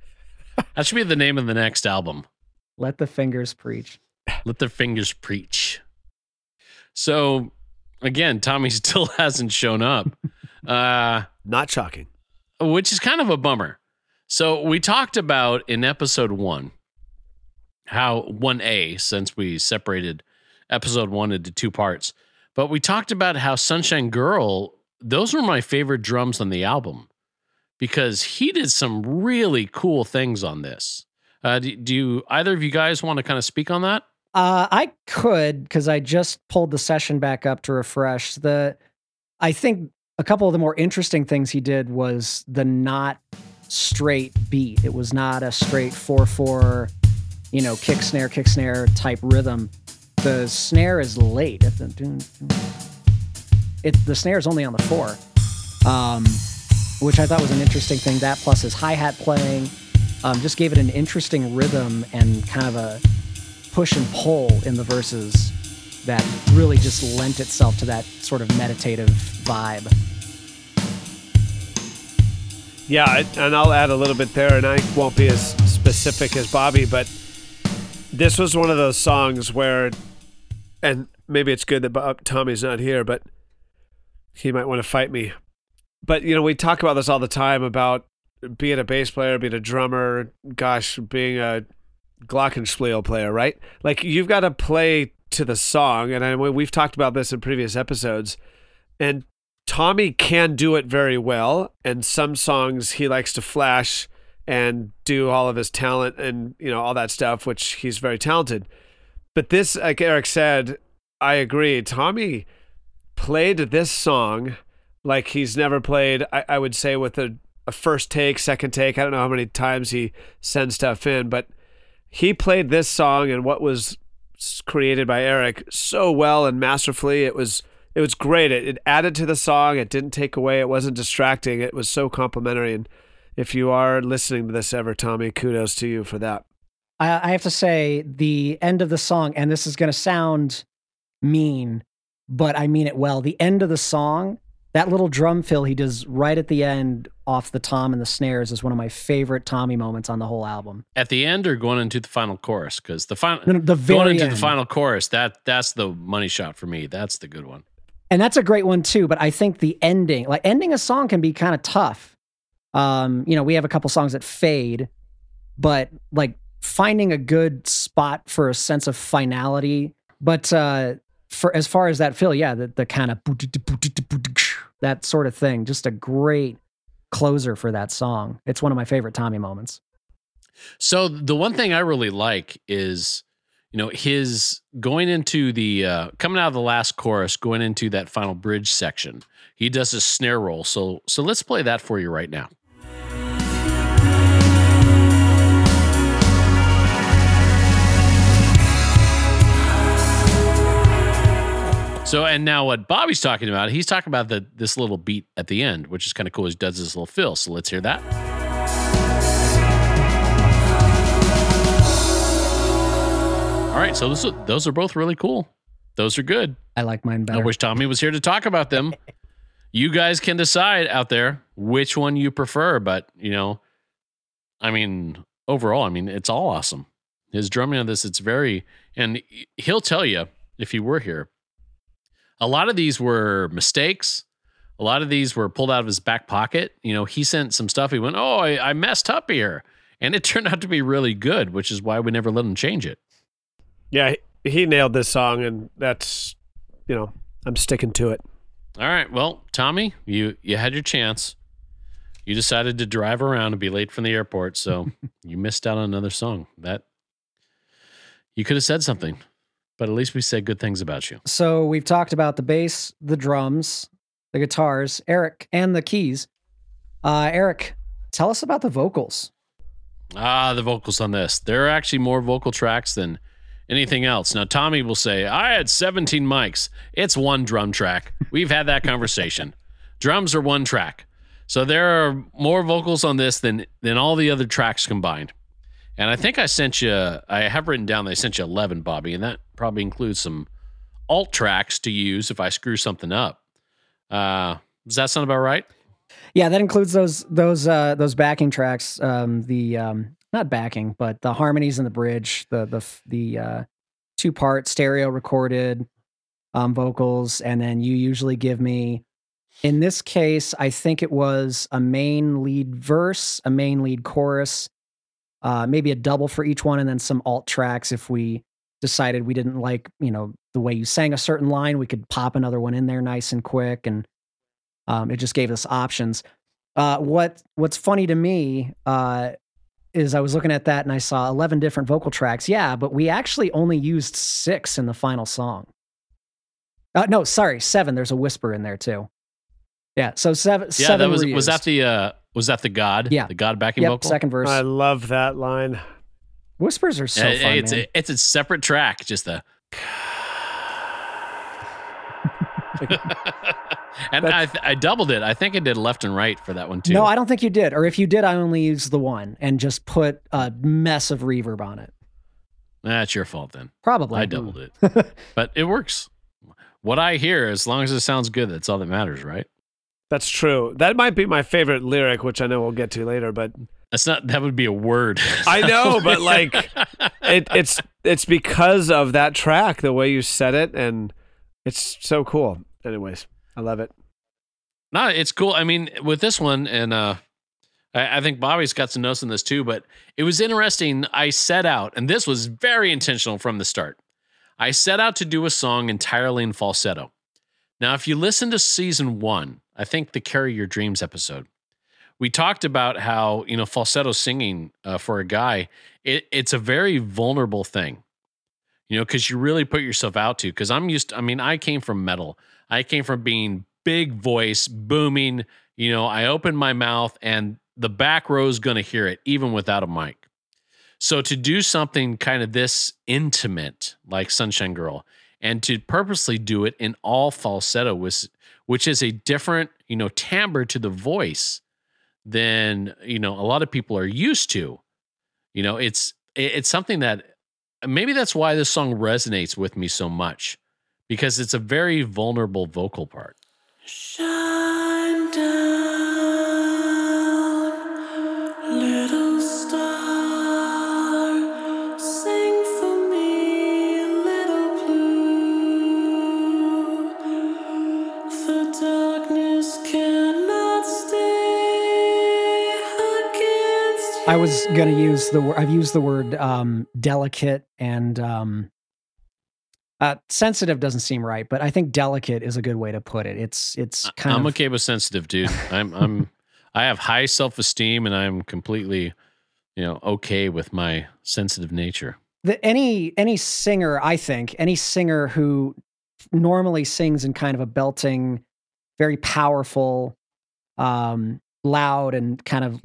That should be the name of the next album. Let the Fingers Preach. Let the Fingers Preach. So, again, Tommy still hasn't shown up. Not shocking. Which is kind of a bummer. So we talked about in episode 1. How 1A, since we separated episode 1 into two parts, but we talked about how Sunshine Girl, those were my favorite drums on the album because he did some really cool things on this. Do either of you guys want to kind of speak on that? I could, because I just pulled the session back up to refresh. I think a couple of the more interesting things he did was the not straight beat. It was not a straight 4/4. You know, kick snare type rhythm. The snare is late. The snare is only on the 4, which I thought was an interesting thing. That plus his hi-hat playing just gave it an interesting rhythm and kind of a push and pull in the verses that really just lent itself to that sort of meditative vibe. Yeah, and I'll add a little bit there, and I won't be as specific as Bobby, but this was one of those songs where, and maybe it's good that Tommy's not here, but he might want to fight me. But, you know, we talk about this all the time about being a bass player, being a drummer, gosh, being a glockenspiel player, right? Like, you've got to play to the song, and we've talked about this in previous episodes, and Tommy can do it very well, and some songs he likes to flash and do all of his talent and, you know, all that stuff, which he's very talented. But this, like Eric said, I agree. Tommy played this song like he's never played, I would say, with a first take, second take. I don't know how many times he sends stuff in, but he played this song and what was created by Eric so well and masterfully. It was great. It added to the song. It didn't take away. It wasn't distracting. It was so complimentary. And if you are listening to this ever, Tommy, kudos to you for that. I have to say, the end of the song, and this is going to sound mean, but I mean it well. The end of the song, that little drum fill he does right at the end off the tom and the snares is one of my favorite Tommy moments on the whole album. At the end or going into the final chorus? Because the final chorus, that's the money shot for me. That's the good one. And that's a great one too, but I think the ending, like ending a song can be kind of tough. You know, we have a couple songs that fade, but like finding a good spot for a sense of finality. But for as far as that feel, yeah, the kind of that sort of thing, just a great closer for that song. It's one of my favorite Tommy moments. So the one thing I really like is, you know, his going into the, coming out of the last chorus, going into that final bridge section, he does a snare roll. So let's play that for you right now. So, and now what Bobby's talking about, he's talking about this little beat at the end, which is kind of cool. He does this little fill. So let's hear that. All right, so those are both really cool. Those are good. I like mine better. I wish Tommy was here to talk about them. You guys can decide out there which one you prefer, but, you know, I mean, overall, I mean, it's all awesome. His drumming on this, it's very, and he'll tell you if he were here, a lot of these were mistakes. A lot of these were pulled out of his back pocket. You know, he sent some stuff. He went, oh, I messed up here. And it turned out to be really good, which is why we never let him change it. Yeah, he nailed this song, and that's, you know, I'm sticking to it. All right, well, Tommy, you had your chance. You decided to drive around and be late from the airport, so you missed out on another song. That you could have said something, but at least we said good things about you. So we've talked about the bass, the drums, the guitars, Eric, and the keys. Eric, tell us about the vocals. The vocals on this. There are actually more vocal tracks than anything else. Now, Tommy will say, I had 17 mics. It's one drum track. We've had that conversation. Drums are one track. So there are more vocals on this than all the other tracks combined. And I think I have written down that I sent you 11, Bobby, and that probably includes some alt tracks to use if I screw something up. Does that sound about right? Yeah, that includes those backing tracks, not backing, but the harmonies in the bridge, the two-part stereo recorded vocals, and then you usually give me, in this case, I think it was a main lead verse, a main lead chorus, maybe a double for each one, and then some alt tracks. If we decided we didn't like, you know, the way you sang a certain line, we could pop another one in there nice and quick, and it just gave us options. What's funny to me is I was looking at that and I saw 11 different vocal tracks. Yeah, but we actually only used 6 in the final song. No, sorry, 7. There's a whisper in there too. Yeah, so 7. Yeah, 7 were used. Was that the God? Yeah, the God backing vocal. Second verse. I love that line. Whispers are so fun. It's a separate track. Just the. And I doubled it. I think I did left and right for that one too. No, I don't think you did. Or if you did, I only used the one and just put a mess of reverb on it. That's your fault then. Probably. I doubled it. But it works. What I hear, as long as it sounds good, that's all that matters, right? That's true. That might be my favorite lyric, which I know we'll get to later, but that's not, that would be a word. I know, but like it's because of that track, the way you said it, and it's so cool. Anyways, I love it. No, it's cool. I mean, with this one, and I think Bobby's got some notes on this too, but it was interesting. I set out, and this was very intentional from the start. I set out to do a song entirely in falsetto. Now, if you listen to season 1, I think the Carry Your Dreams episode, we talked about how, you know, falsetto singing for a guy, it's a very vulnerable thing, you know, because you really put yourself out to, because I'm used to, I mean, I came from metal. I came from being big voice, booming, you know, I open my mouth and the back row is going to hear it, even without a mic. So to do something kind of this intimate, like Sunshine Girl, and to purposely do it in all falsetto, which is a different, you know, timbre to the voice than, you know, a lot of people are used to. You know, it's something that, maybe that's why this song resonates with me so much, because it's a very vulnerable vocal part. Shine down, little star. I was going to use the word, I've used the word delicate and sensitive doesn't seem right, but I think delicate is a good way to put it. It's kind I'm of. I'm okay with sensitive, dude. I have high self-esteem and I'm completely, you know, okay with my sensitive nature. Any singer, I think, any singer who normally sings in kind of a belting, very powerful, loud and kind of,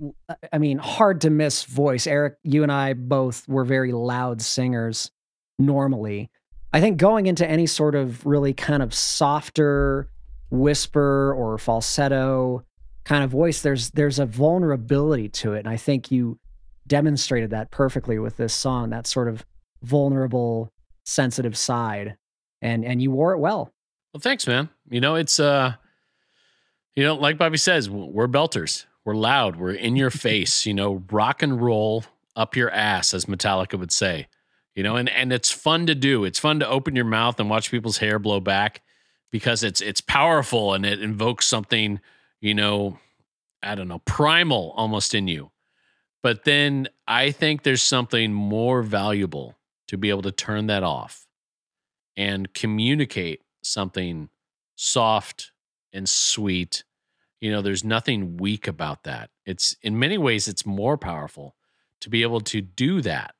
I mean, hard to miss voice. Eric, you and I both were very loud singers normally. I think going into any sort of really kind of softer whisper or falsetto kind of voice, there's a vulnerability to it. And I think you demonstrated that perfectly with this song, that sort of vulnerable, sensitive side. And you wore it well. Well, thanks, man. You know, it's, you know, like Bobby says, we're belters. We're loud. We're in your face, you know, rock and roll up your ass, as Metallica would say, you know, and it's fun to do. It's fun to open your mouth and watch people's hair blow back because it's powerful and it invokes something, you know, I don't know, primal almost in you. But then I think there's something more valuable to be able to turn that off and communicate something soft and sweet. You know, there's nothing weak about that. It's, in many ways, it's more powerful to be able to do that.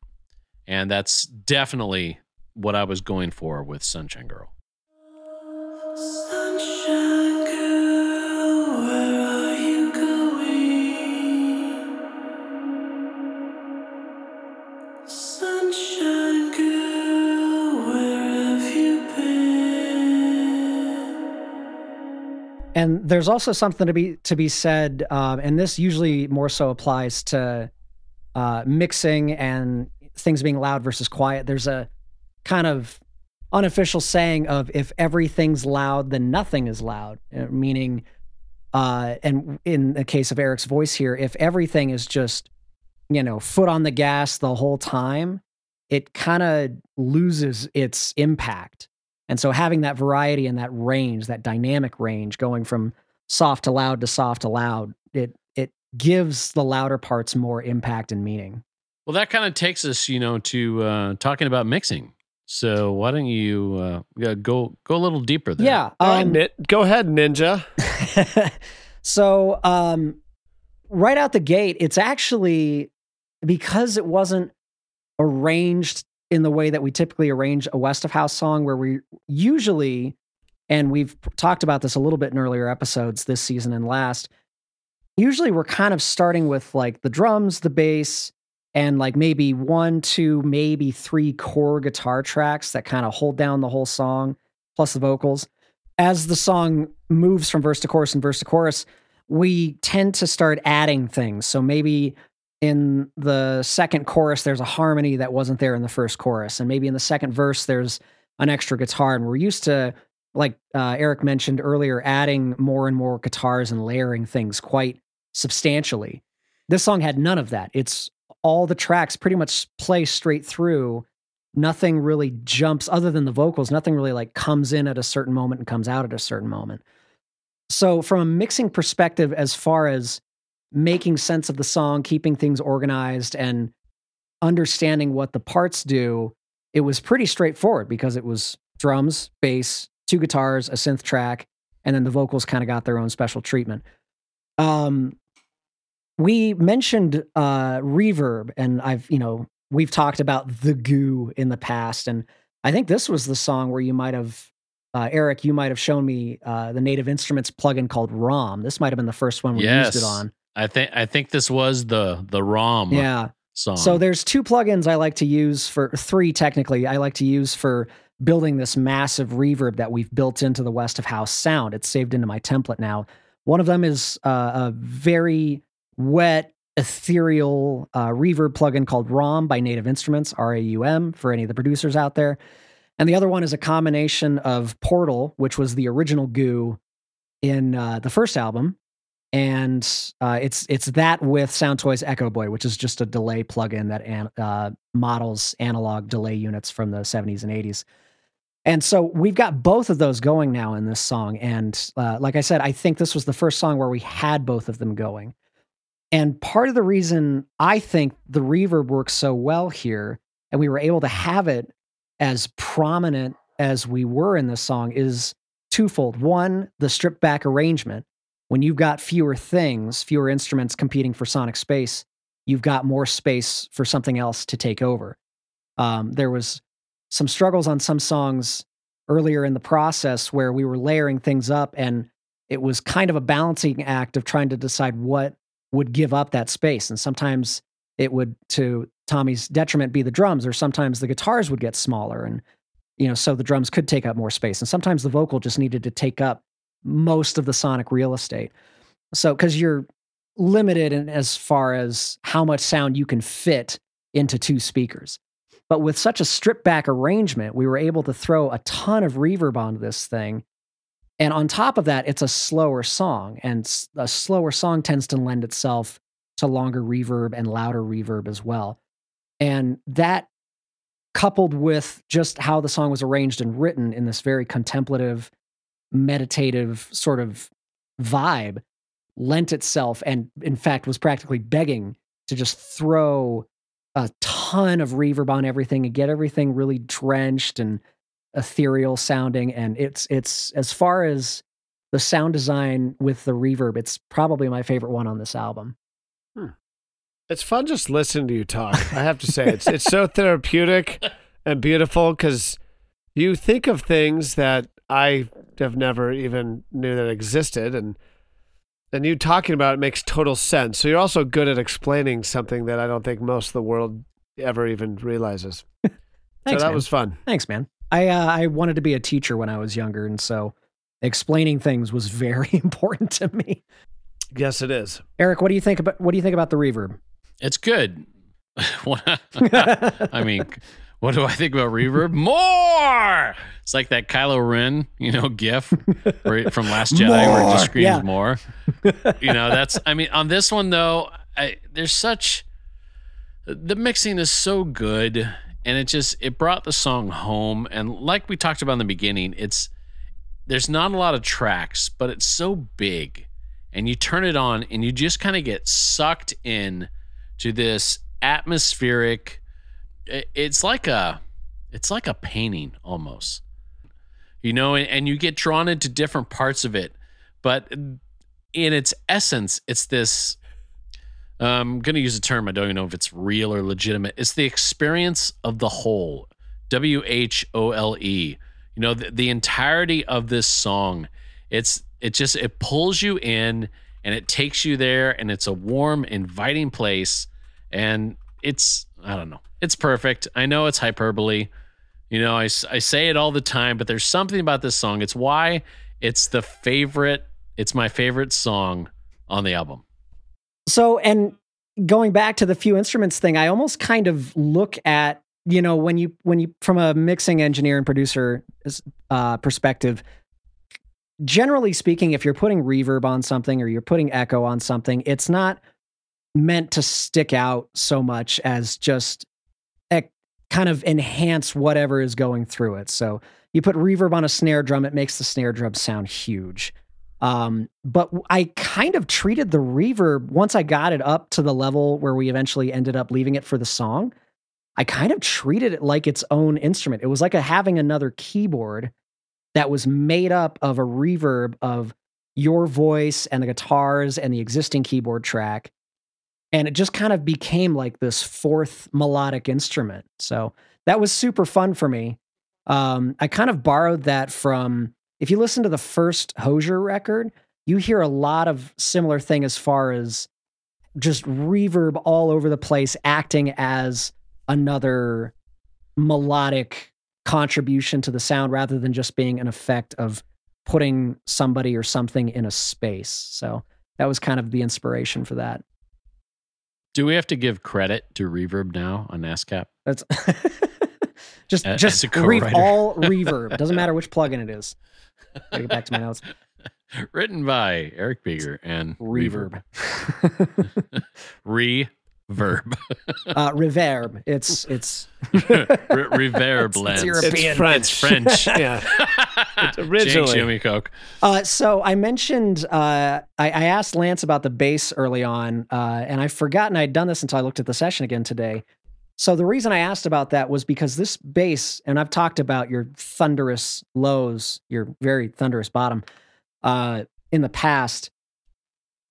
And that's definitely what I was going for with Sunshine Girl. Sunshine Girl, where are you going? Sunshine Girl, where have you been? And there's also something to be said, and this usually more so applies to mixing and things being loud versus quiet. There's a kind of unofficial saying of, if everything's loud, then nothing is loud. Meaning, and in the case of Eric's voice here, if everything is just, you know, foot on the gas the whole time, it kind of loses its impact. And so having that variety and that range, that dynamic range, going from soft to loud to soft to loud, it gives the louder parts more impact and meaning. Well, that kind of takes us, you know, to talking about mixing. So why don't you go a little deeper there? Yeah. Go ahead, Ninja. So right out the gate, it's actually, because it wasn't arranged in the way that we typically arrange a West of House song, where we usually, and we've talked about this a little bit in earlier episodes this season and last, usually we're kind of starting with like the drums, the bass, and like maybe 1, 2, maybe 3 core guitar tracks that kind of hold down the whole song, plus the vocals. As the song moves from verse to chorus and verse to chorus, we tend to start adding things. So maybe in the second chorus, there's a harmony that wasn't there in the first chorus. And maybe in the second verse, there's an extra guitar. And we're used to, like Eric mentioned earlier, adding more and more guitars and layering things quite substantially. This song had none of that. It's all the tracks pretty much play straight through. Nothing really jumps, other than the vocals, nothing really like comes in at a certain moment and comes out at a certain moment. So from a mixing perspective, as far as making sense of the song, keeping things organized and understanding what the parts do, it was pretty straightforward because it was drums, bass, two guitars, a synth track, and then the vocals kind of got their own special treatment. We mentioned reverb, and we've talked about the goo in the past, and I think this was the song where you might have, Eric, you might have shown me the Native Instruments plugin called ROM. This might have been the first one we used it on. I think this was the ROM song. So there's two plugins I like to use for, three technically, I like to use for building this massive reverb that we've built into the West of House sound. It's saved into my template now. One of them is a very wet, ethereal reverb plugin called RAUM by Native Instruments, R-A-U-M, for any of the producers out there. And the other one is a combination of Portal, which was the original goo in the first album, and it's that with Soundtoys Echo Boy, which is just a delay plugin that models analog delay units from the 70s and 80s. And so we've got both of those going now in this song. And like I said, I think this was the first song where we had both of them going. And part of the reason I think the reverb works so well here, and we were able to have it as prominent as we were in this song, is twofold. One, the stripped back arrangement. When you've got fewer things, fewer instruments competing for sonic space, you've got more space for something else to take over. There was some struggles on some songs earlier in the process where we were layering things up, and it was kind of a balancing act of trying to decide what would give up that space. And sometimes it would, to Tommy's detriment, be the drums, or sometimes the guitars would get smaller. And, so the drums could take up more space. And sometimes the vocal just needed to take up most of the sonic real estate. So, because you're limited in as far as how much sound you can fit into two speakers. But with such a stripped back arrangement, we were able to throw a ton of reverb onto this thing. And on top of that, it's a slower song, and a slower song tends to lend itself to longer reverb and louder reverb as well. And that, coupled with just how the song was arranged and written in this very contemplative, meditative sort of vibe, lent itself, and in fact was practically begging to just throw a ton of reverb on everything and get everything really drenched and ethereal sounding. And it's as far as the sound design with the reverb, it's probably my favorite one on this album. It's fun just listening to you talk. I have to say, it's so therapeutic and beautiful, because you think of things that I have never even knew that existed, and you talking about it makes total sense. So you're also good at explaining something that I don't think most of the world ever even realizes. Was fun. Thanks, man. I wanted to be a teacher when I was younger, and so explaining things was very important to me. Yes, it is. Eric, what do you think about the reverb? It's good. I mean, what do I think about reverb? More. It's like that Kylo Ren, gif from Last Jedi where it just screams more. On this one though, the mixing is so good. And it brought the song home. And like we talked about in the beginning, there's not a lot of tracks, but it's so big. And you turn it on and you just kind of get sucked in to this atmospheric, it's like a painting almost. And you get drawn into different parts of it. But in its essence, it's this, I'm going to use a term, I don't even know if it's real or legitimate. It's the experience of the whole. WHOLE. The entirety of this song. It pulls you in, and it takes you there, and it's a warm, inviting place, and it's, I don't know, it's perfect. I know it's hyperbole. I say it all the time, but there's something about this song. It's why it's my favorite song on the album. So, and going back to the few instruments thing, I almost kind of look at, you know, when you from a mixing engineer and producer perspective, generally speaking, if you're putting reverb on something or you're putting echo on something, it's not meant to stick out so much as just kind of enhance whatever is going through it. So you put reverb on a snare drum, it makes the snare drum sound huge. But I kind of treated the reverb, once I got it up to the level where we eventually ended up leaving it for the song, I kind of treated it like its own instrument. It was like having another keyboard that was made up of a reverb of your voice and the guitars and the existing keyboard track. And it just kind of became like this fourth melodic instrument. So that was super fun for me. I kind of borrowed that from, if you listen to the first Hozier record, you hear a lot of similar thing as far as just reverb all over the place, acting as another melodic contribution to the sound rather than just being an effect of putting somebody or something in a space. So that was kind of the inspiration for that. Do we have to give credit to reverb now on NASCAP? That's just all reverb. Doesn't matter which plugin it is. I'll get back to my notes. Written by Eric Beeger and Reverb. Reverb. Reverb. It's reverb lens. It's French. It's French. Yeah. It's originally. Jimmy Coke. So I mentioned, I asked Lance about the bass early on, and I've forgotten I'd done this until I looked at the session again today. So the reason I asked about that was because this bass, and I've talked about your thunderous lows, your very thunderous bottom, in the past.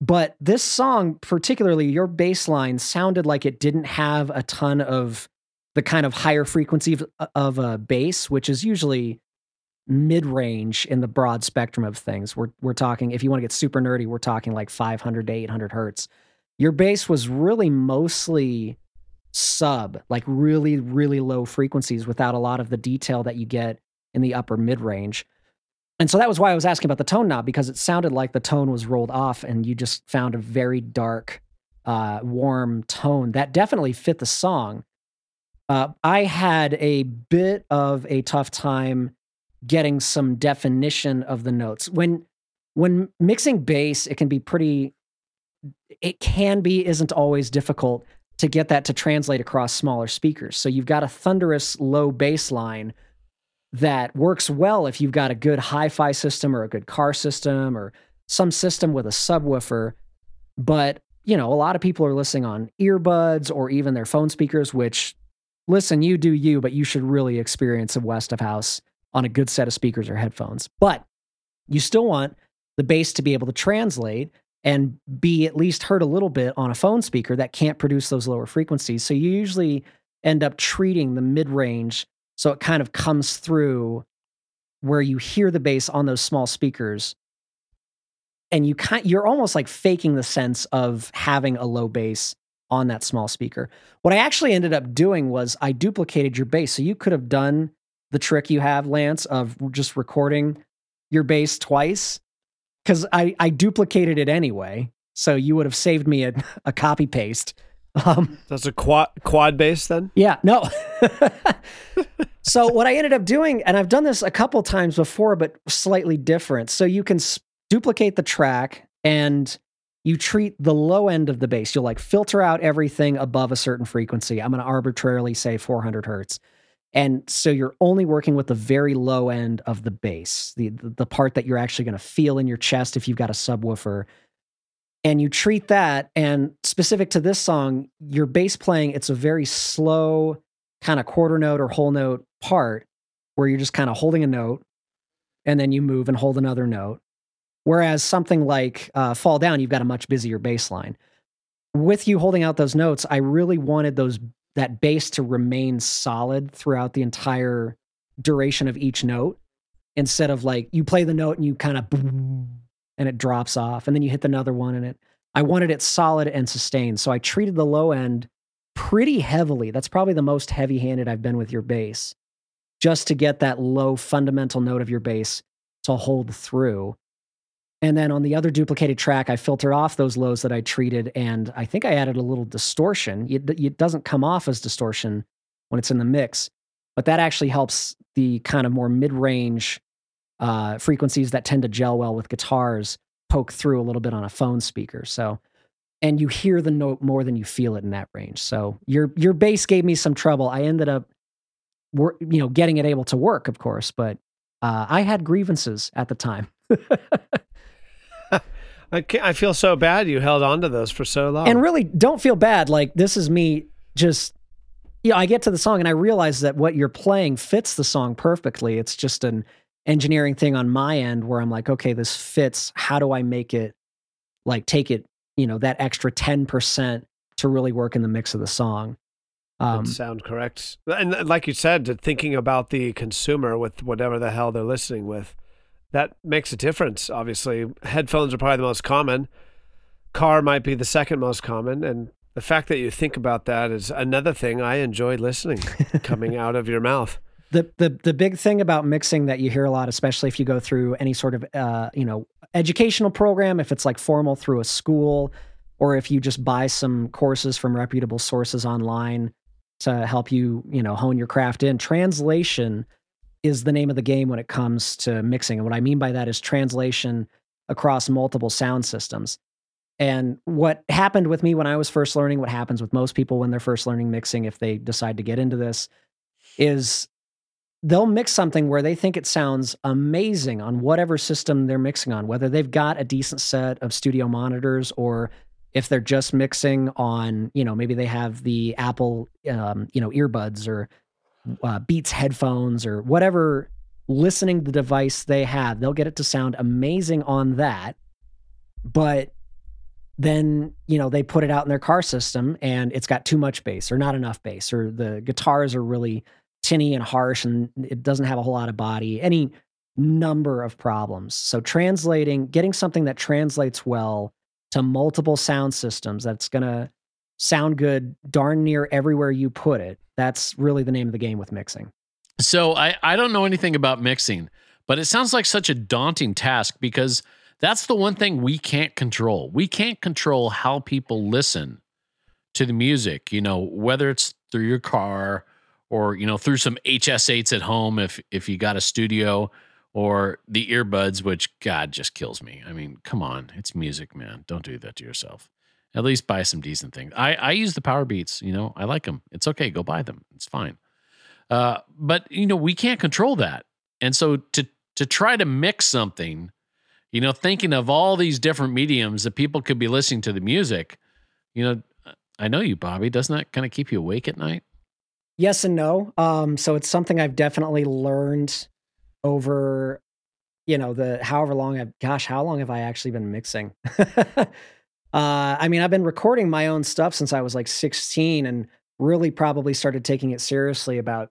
But this song, particularly your bass line, sounded like it didn't have a ton of the kind of higher frequency of a bass, which is usually mid-range in the broad spectrum of things. We're talking, if you want to get super nerdy, we're talking like 500 to 800 hertz. Your bass was really mostly sub, like really, really low frequencies without a lot of the detail that you get in the upper mid-range. And so that was why I was asking about the tone knob, because it sounded like the tone was rolled off and you just found a very dark, warm tone that definitely fit the song. I had a bit of a tough time getting some definition of the notes. When mixing bass, it can be isn't always difficult to get that to translate across smaller speakers. So you've got a thunderous low bass line that works well if you've got a good hi-fi system or a good car system or some system with a subwoofer. But, you know, a lot of people are listening on earbuds or even their phone speakers, which, listen, you do you, but you should really experience a West of House on a good set of speakers or headphones. But you still want the bass to be able to translate and be at least heard a little bit on a phone speaker that can't produce those lower frequencies. So you usually end up treating the mid-range so it kind of comes through where you hear the bass on those small speakers, and you're almost like faking the sense of having a low bass on that small speaker. What I actually ended up doing was I duplicated your bass. So you could have done the trick you have, Lance, of just recording your bass twice, because I duplicated it anyway. So you would have saved me a copy paste. That's a quad bass then? Yeah, no. So what I ended up doing, and I've done this a couple times before, but slightly different. So you can duplicate the track and you treat the low end of the bass. You'll like filter out everything above a certain frequency. I'm going to arbitrarily say 400 hertz. And so you're only working with the very low end of the bass, the part that you're actually going to feel in your chest if you've got a subwoofer. And you treat that, and specific to this song, your bass playing, it's a very slow kind of quarter note or whole note part where you're just kind of holding a note, and then you move and hold another note. Whereas something like Fall Down, you've got a much busier bass line. With you holding out those notes, I really wanted that bass to remain solid throughout the entire duration of each note, instead of like, you play the note and you kind of... and it drops off, and then you hit another one, and I wanted it solid and sustained, so I treated the low end pretty heavily. That's probably the most heavy-handed I've been with your bass, just to get that low fundamental note of your bass to hold through. And then on the other duplicated track, I filtered off those lows that I treated, and I think I added a little distortion. It doesn't come off as distortion when it's in the mix, but that actually helps the kind of more mid-range frequencies that tend to gel well with guitars poke through a little bit on a phone speaker. So, and you hear the note more than you feel it in that range. So your bass gave me some trouble. I ended up, getting it able to work, of course, but I had grievances at the time. I feel so bad you held on to those for so long. And really, don't feel bad. Like, this is me just, I get to the song and I realize that what you're playing fits the song perfectly. It's just an engineering thing on my end where I'm like, okay, this fits. How do I make it, like, take it, that extra 10% to really work in the mix of the song? Sound correct. And like you said, thinking about the consumer with whatever the hell they're listening with. That makes a difference, obviously. Headphones are probably the most common. Car might be the second most common. And the fact that you think about that is another thing I enjoy listening coming out of your mouth. The big thing about mixing that you hear a lot, especially if you go through any sort of, educational program, if it's like formal through a school, or if you just buy some courses from reputable sources online to help you, hone your craft in, translation is the name of the game when it comes to mixing. And what I mean by that is translation across multiple sound systems. And what happened with me when I was first learning, what happens with most people when they're first learning mixing, if they decide to get into this, is they'll mix something where they think it sounds amazing on whatever system they're mixing on, whether they've got a decent set of studio monitors, or if they're just mixing on, maybe they have the Apple, earbuds, or Beats headphones, or whatever listening the device they have, they'll get it to sound amazing on that. But then, they put it out in their car system and it's got too much bass or not enough bass, or the guitars are really tinny and harsh and it doesn't have a whole lot of body, any number of problems. So getting something that translates well to multiple sound systems, that's going to sound good darn near everywhere you put it. That's really the name of the game with mixing. So I don't know anything about mixing, but it sounds like such a daunting task, because that's the one thing we can't control. We can't control how people listen to the music, whether it's through your car or, through some HS8s at home if you got a studio, or the earbuds, which, God, just kills me. I mean, come on. It's music, man. Don't do that to yourself. At least buy some decent things. I use the Power Beats, I like them. It's okay. Go buy them. It's fine. But, we can't control that. And so to try to mix something, thinking of all these different mediums that people could be listening to the music, I know you, Bobby. Doesn't that kind of keep you awake at night? Yes and no. So it's something I've definitely learned over, how long have I actually been mixing? I've been recording my own stuff since I was like 16, and really probably started taking it seriously about,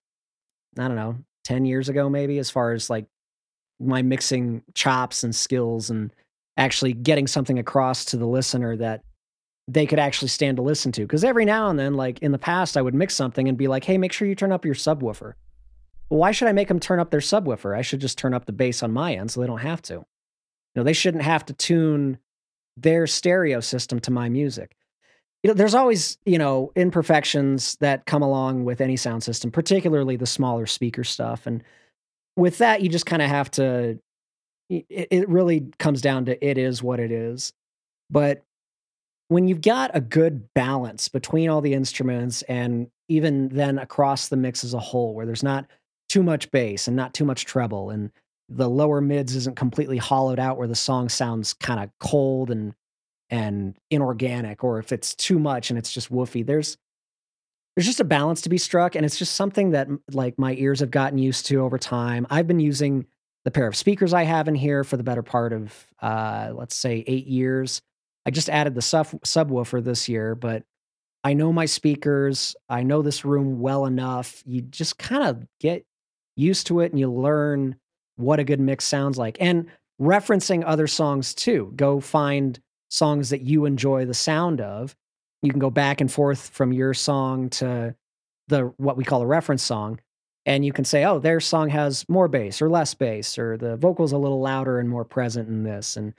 10 years ago, maybe, as far as like my mixing chops and skills and actually getting something across to the listener that they could actually stand to listen to. Because every now and then, like in the past, I would mix something and be like, hey, make sure you turn up your subwoofer. Well, why should I make them turn up their subwoofer? I should just turn up the bass on my end so they don't have to. They shouldn't have to tune their stereo system to my music. There's always, imperfections that come along with any sound system, particularly the smaller speaker stuff. And with that, you just kind of have to, it really comes down to it is what it is. But when you've got a good balance between all the instruments, and even then across the mix as a whole, where there's not too much bass and not too much treble, and the lower mids isn't completely hollowed out where the song sounds kind of cold and inorganic, or if it's too much and it's just woofy. There's just a balance to be struck, and it's just something that like my ears have gotten used to over time. I've been using the pair of speakers I have in here for the better part of, let's say 8 years. I just added the subwoofer this year, but I know my speakers. I know this room well enough. You just kind of get used to it and you learn what a good mix sounds like, and referencing other songs too. Go find songs that you enjoy the sound of. You can go back and forth from your song to what we call a reference song, And you can say, oh, their song has more bass or less bass, or the vocal's a little louder and more present in this. And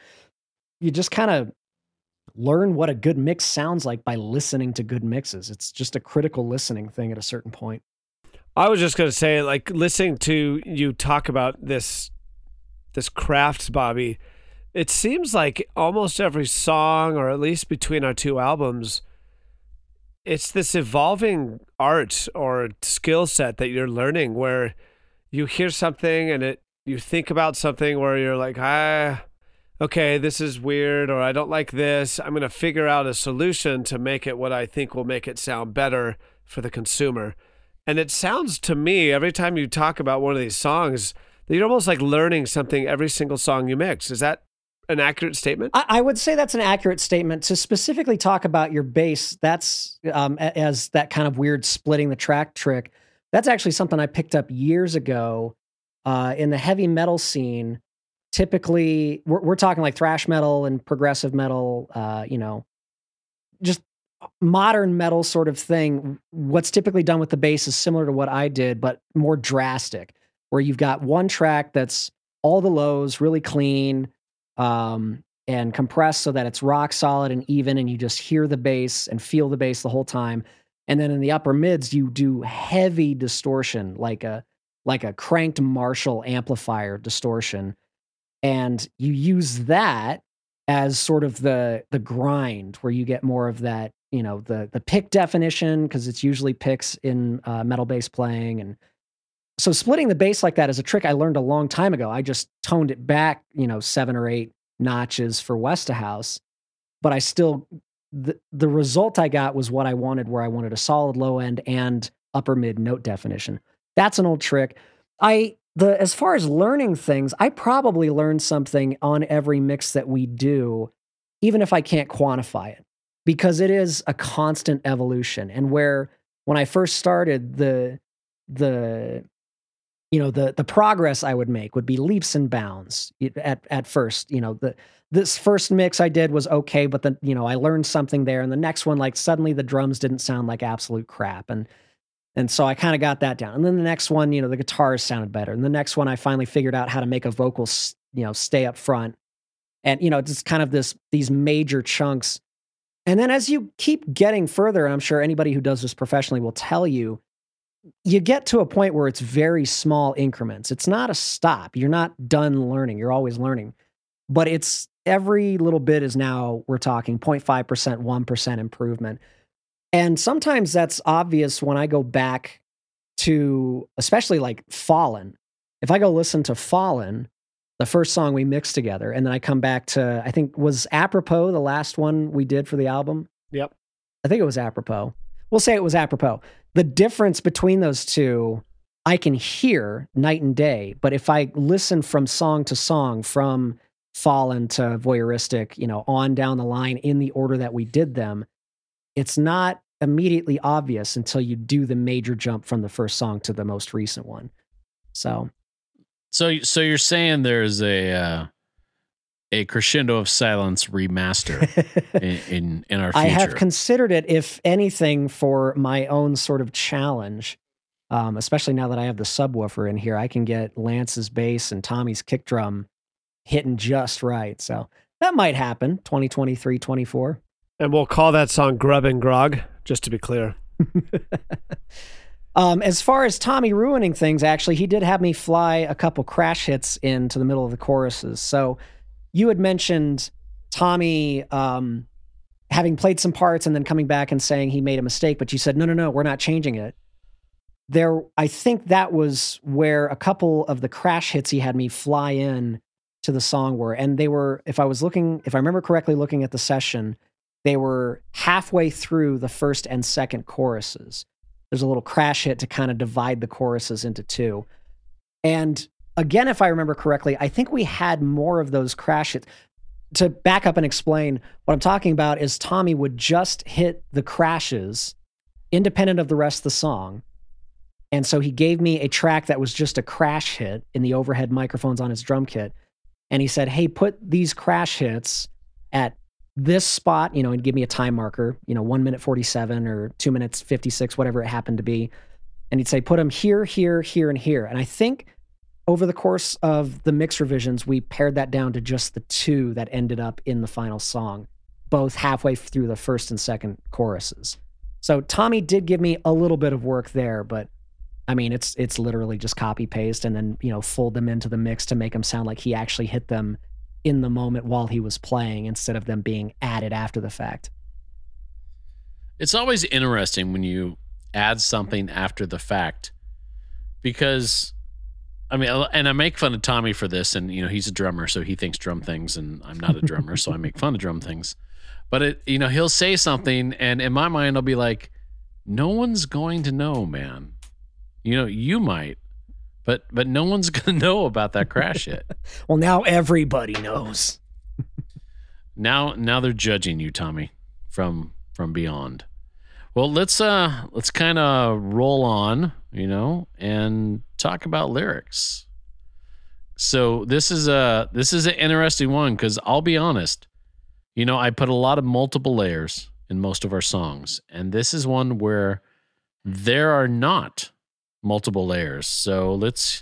you just kind of learn what a good mix sounds like by listening to good mixes. It's just a critical listening thing at a certain point. I was just going to say, like, listening to you talk about this craft, Bobby, it seems like almost every song, or at least between our two albums, it's this evolving art or skill set that you're learning, where you hear something and you think about something where you're like, okay, this is weird, or I don't like this. I'm going to figure out a solution to make it what I think will make it sound better for the consumer. And it sounds to me, every time you talk about one of these songs, that you're almost like learning something every single song you mix. Is that an accurate statement? I would say that's an accurate statement. To specifically talk about your bass, that's as that kind of weird splitting the track trick, that's actually something I picked up years ago in the heavy metal scene. Typically, we're talking like thrash metal and progressive metal, just modern metal sort of thing. What's typically done with the bass is similar to what I did, but more drastic, where you've got one track that's all the lows, really clean, and compressed so that it's rock solid and even, and you just hear the bass and feel the bass the whole time. And then in the upper mids, you do heavy distortion, like a cranked Marshall amplifier distortion. And you use that as sort of the grind, where you get more of that, the pick definition, because it's usually picks in metal bass playing. And so splitting the bass like that is a trick I learned a long time ago. I just toned it back, 7 or 8 notches for West of House, but I still, the result I got was what I wanted, where I wanted a solid low end and upper mid note definition. That's an old trick. As far as learning things, I probably learn something on every mix that we do, even if I can't quantify it, because it is a constant evolution. And where when I first started, the progress I would make would be leaps and bounds at first. This first mix I did was okay, but then, I learned something there, and the next one, like, suddenly the drums didn't sound like absolute crap. And so I kind of got that down. And then the next one, the guitars sounded better. And the next one, I finally figured out how to make a vocal, stay up front. And, just kind of these major chunks. And then as you keep getting further, and I'm sure anybody who does this professionally will tell you, you get to a point where it's very small increments. It's not a stop. You're not done learning. You're always learning. But it's every little bit is now, we're talking 0.5%, 1% improvement. And sometimes that's obvious when I go back to, especially like Fallen. If I go listen to Fallen, the first song we mixed together, and then I come back to, I think was Apropos, the last one we did for the album. Yep. I think it was Apropos. We'll say it was Apropos. The difference between those two, I can hear night and day, but if I listen from song to song, from Fallen to Voyeuristic, on down the line in the order that we did them, it's not immediately obvious until you do the major jump from the first song to the most recent one. So you're saying there's a Crescendo of Silence remaster in our future. I have considered it, if anything, for my own sort of challenge, especially now that I have the subwoofer in here. I can get Lance's bass and Tommy's kick drum hitting just right. So that might happen, 2023, 2024. And we'll call that song Grub and Grog, just to be clear. As far as Tommy ruining things, actually, he did have me fly a couple crash hits into the middle of the choruses. So you had mentioned Tommy having played some parts and then coming back and saying he made a mistake, but you said, no, we're not changing it. There, I think that was where a couple of the crash hits he had me fly in to the song were, and they were, if I remember correctly looking at the session, they were halfway through the first and second choruses. There's a little crash hit to kind of divide the choruses into two. And again, if I remember correctly, I think we had more of those crash hits. To back up and explain, what I'm talking about is Tommy would just hit the crashes independent of the rest of the song. And so he gave me a track that was just a crash hit in the overhead microphones on his drum kit. And he said, hey, put these crash hits at this spot, and give me a time marker, 1 minute 47 or 2 minutes 56, whatever it happened to be. and he'd say, put them here, here, here, and here. And I think over the course of the mix revisions, we pared that down to just the two that ended up in the final song, both halfway through the first and second choruses. So Tommy did give me a little bit of work there, but I mean, it's literally just copy paste and then, you know, fold them into the mix to make them sound like he actually hit them in the moment while he was playing instead of them being added after the fact. It's always interesting when you add something after the fact, because I mean, and I make fun of Tommy for this, and you know, he's a drummer, so he thinks drum things, and I'm not a drummer, so I make fun of drum things. But it, you know, he'll say something, and in my mind, I'll be like, "No one's going to know, man. You know, you might, but no one's gonna know about that crash hit." Well, now everybody knows. Now they're judging you, Tommy, from beyond. Well, let's kind of roll on, you know, and talk about lyrics. So this is an interesting one, because I'll be honest. You know, I put a lot of multiple layers in most of our songs, and this is one where there are not multiple layers. So let's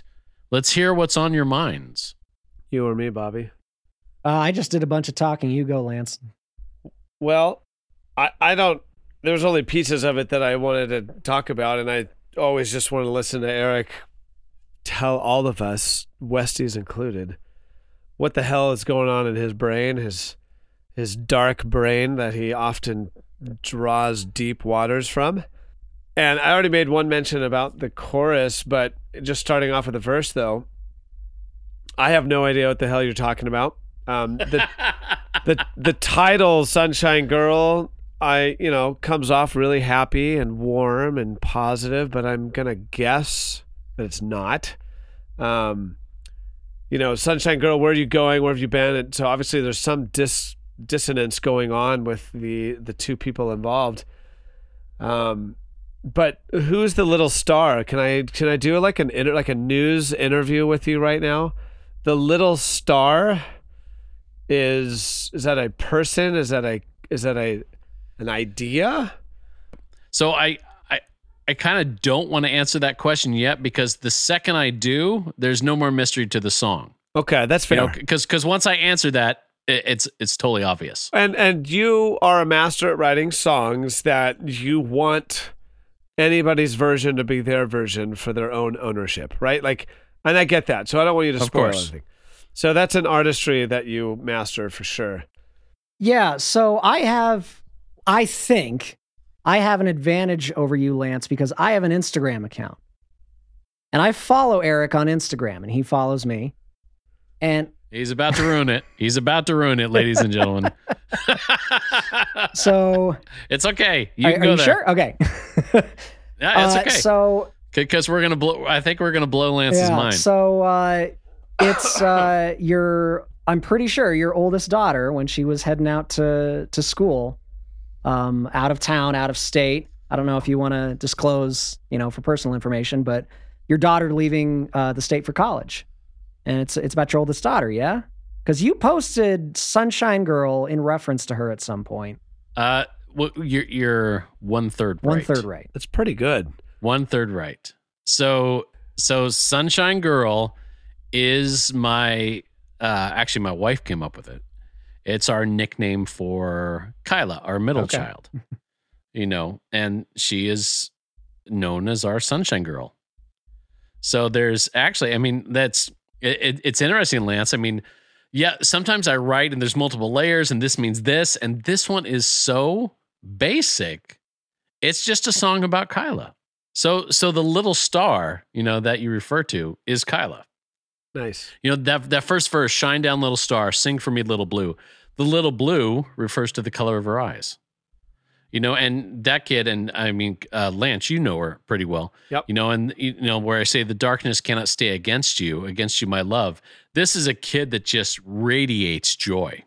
hear what's on your minds. You or me, Bobby? I just did a bunch of talking. You go, Lance. Well, I don't. There's only pieces of it that I wanted to talk about, and I always just want to listen to Eric tell all of us, Westies included, what the hell is going on in his brain, his dark brain that he often draws deep waters from. And I already made one mention about the chorus, but just starting off with the verse, though, I have no idea what the hell you're talking about. The title, Sunshine Girl, comes off really happy and warm and positive, but I'm going to guess that it's not. Sunshine Girl, where are you going? Where have you been? And so obviously there's some dissonance going on with the two people involved. But who's the little star? Can I do like a news interview with you right now? The little star is that a person? Is that an idea? So I kind of don't want to answer that question yet, because the second I do, there's no more mystery to the song. Okay, that's fair. Because once I answer that, it's totally obvious. And you are a master at writing songs that you want anybody's version to be their version for their own ownership, right? Like, and I get that. So I don't want you to spoil anything. So that's an artistry that you master for sure. Yeah. So I think I have an advantage over you, Lance, because I have an Instagram account. And I follow Eric on Instagram, and he follows me. And he's about to ruin it. He's about to ruin it, ladies and gentlemen. So it's okay. You can go there. Are you sure? Okay. Yeah, it's okay. So because I think we're going to blow Lance's mind. So it's I'm pretty sure your oldest daughter, when she was heading out to school, out of town, out of state. I don't know if you want to disclose, for personal information, but your daughter leaving the state for college, and it's about your oldest daughter, yeah? Because you posted "Sunshine Girl" in reference to her at some point. Well, you're one third right. That's pretty good. 1/3 right. So "Sunshine Girl" is my actually my wife came up with it. It's our nickname for Kyla, our middle child, and she is known as our Sunshine Girl. So there's actually, it's interesting, Lance. Sometimes I write and there's multiple layers, and this means this, and this one is so basic. It's just a song about Kyla. So the little star, that you refer to is Kyla. Nice. That first verse, shine down little star, sing for me little blue. The little blue refers to the color of her eyes. And that kid, and Lance, you know her pretty well. Yep. Where I say the darkness cannot stay against you, my love. This is a kid that just radiates joy,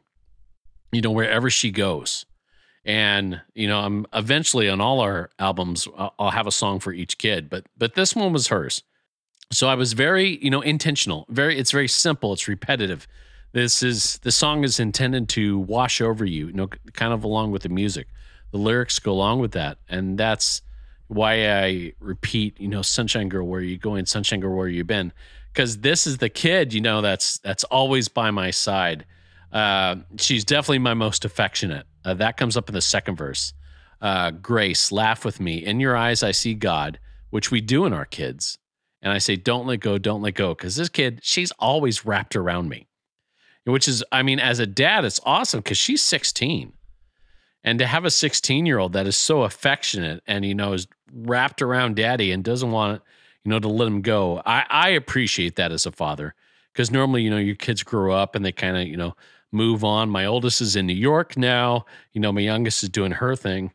wherever she goes. And, I'm eventually on all our albums, I'll have a song for each kid, but this one was hers. So I was very, intentional. It's very simple. It's repetitive. The song is intended to wash over you, kind of along with the music. The lyrics go along with that, and that's why I repeat, you know, Sunshine Girl, where are you going? Sunshine Girl, where have you been? Because this is the kid, you know, that's always by my side. She's definitely my most affectionate. That comes up in the second verse. Grace, laugh with me. In your eyes, I see God, which we do in our kids. And I say, don't let go, because this kid, she's always wrapped around me. Which is, I mean, as a dad, it's awesome because she's 16. And to have a 16-year-old that is so affectionate and, you know, is wrapped around daddy and doesn't want, you know, to let him go. I appreciate that as a father because normally, you know, your kids grow up and they kind of, you know, move on. My oldest is in New York now. You know, my youngest is doing her thing.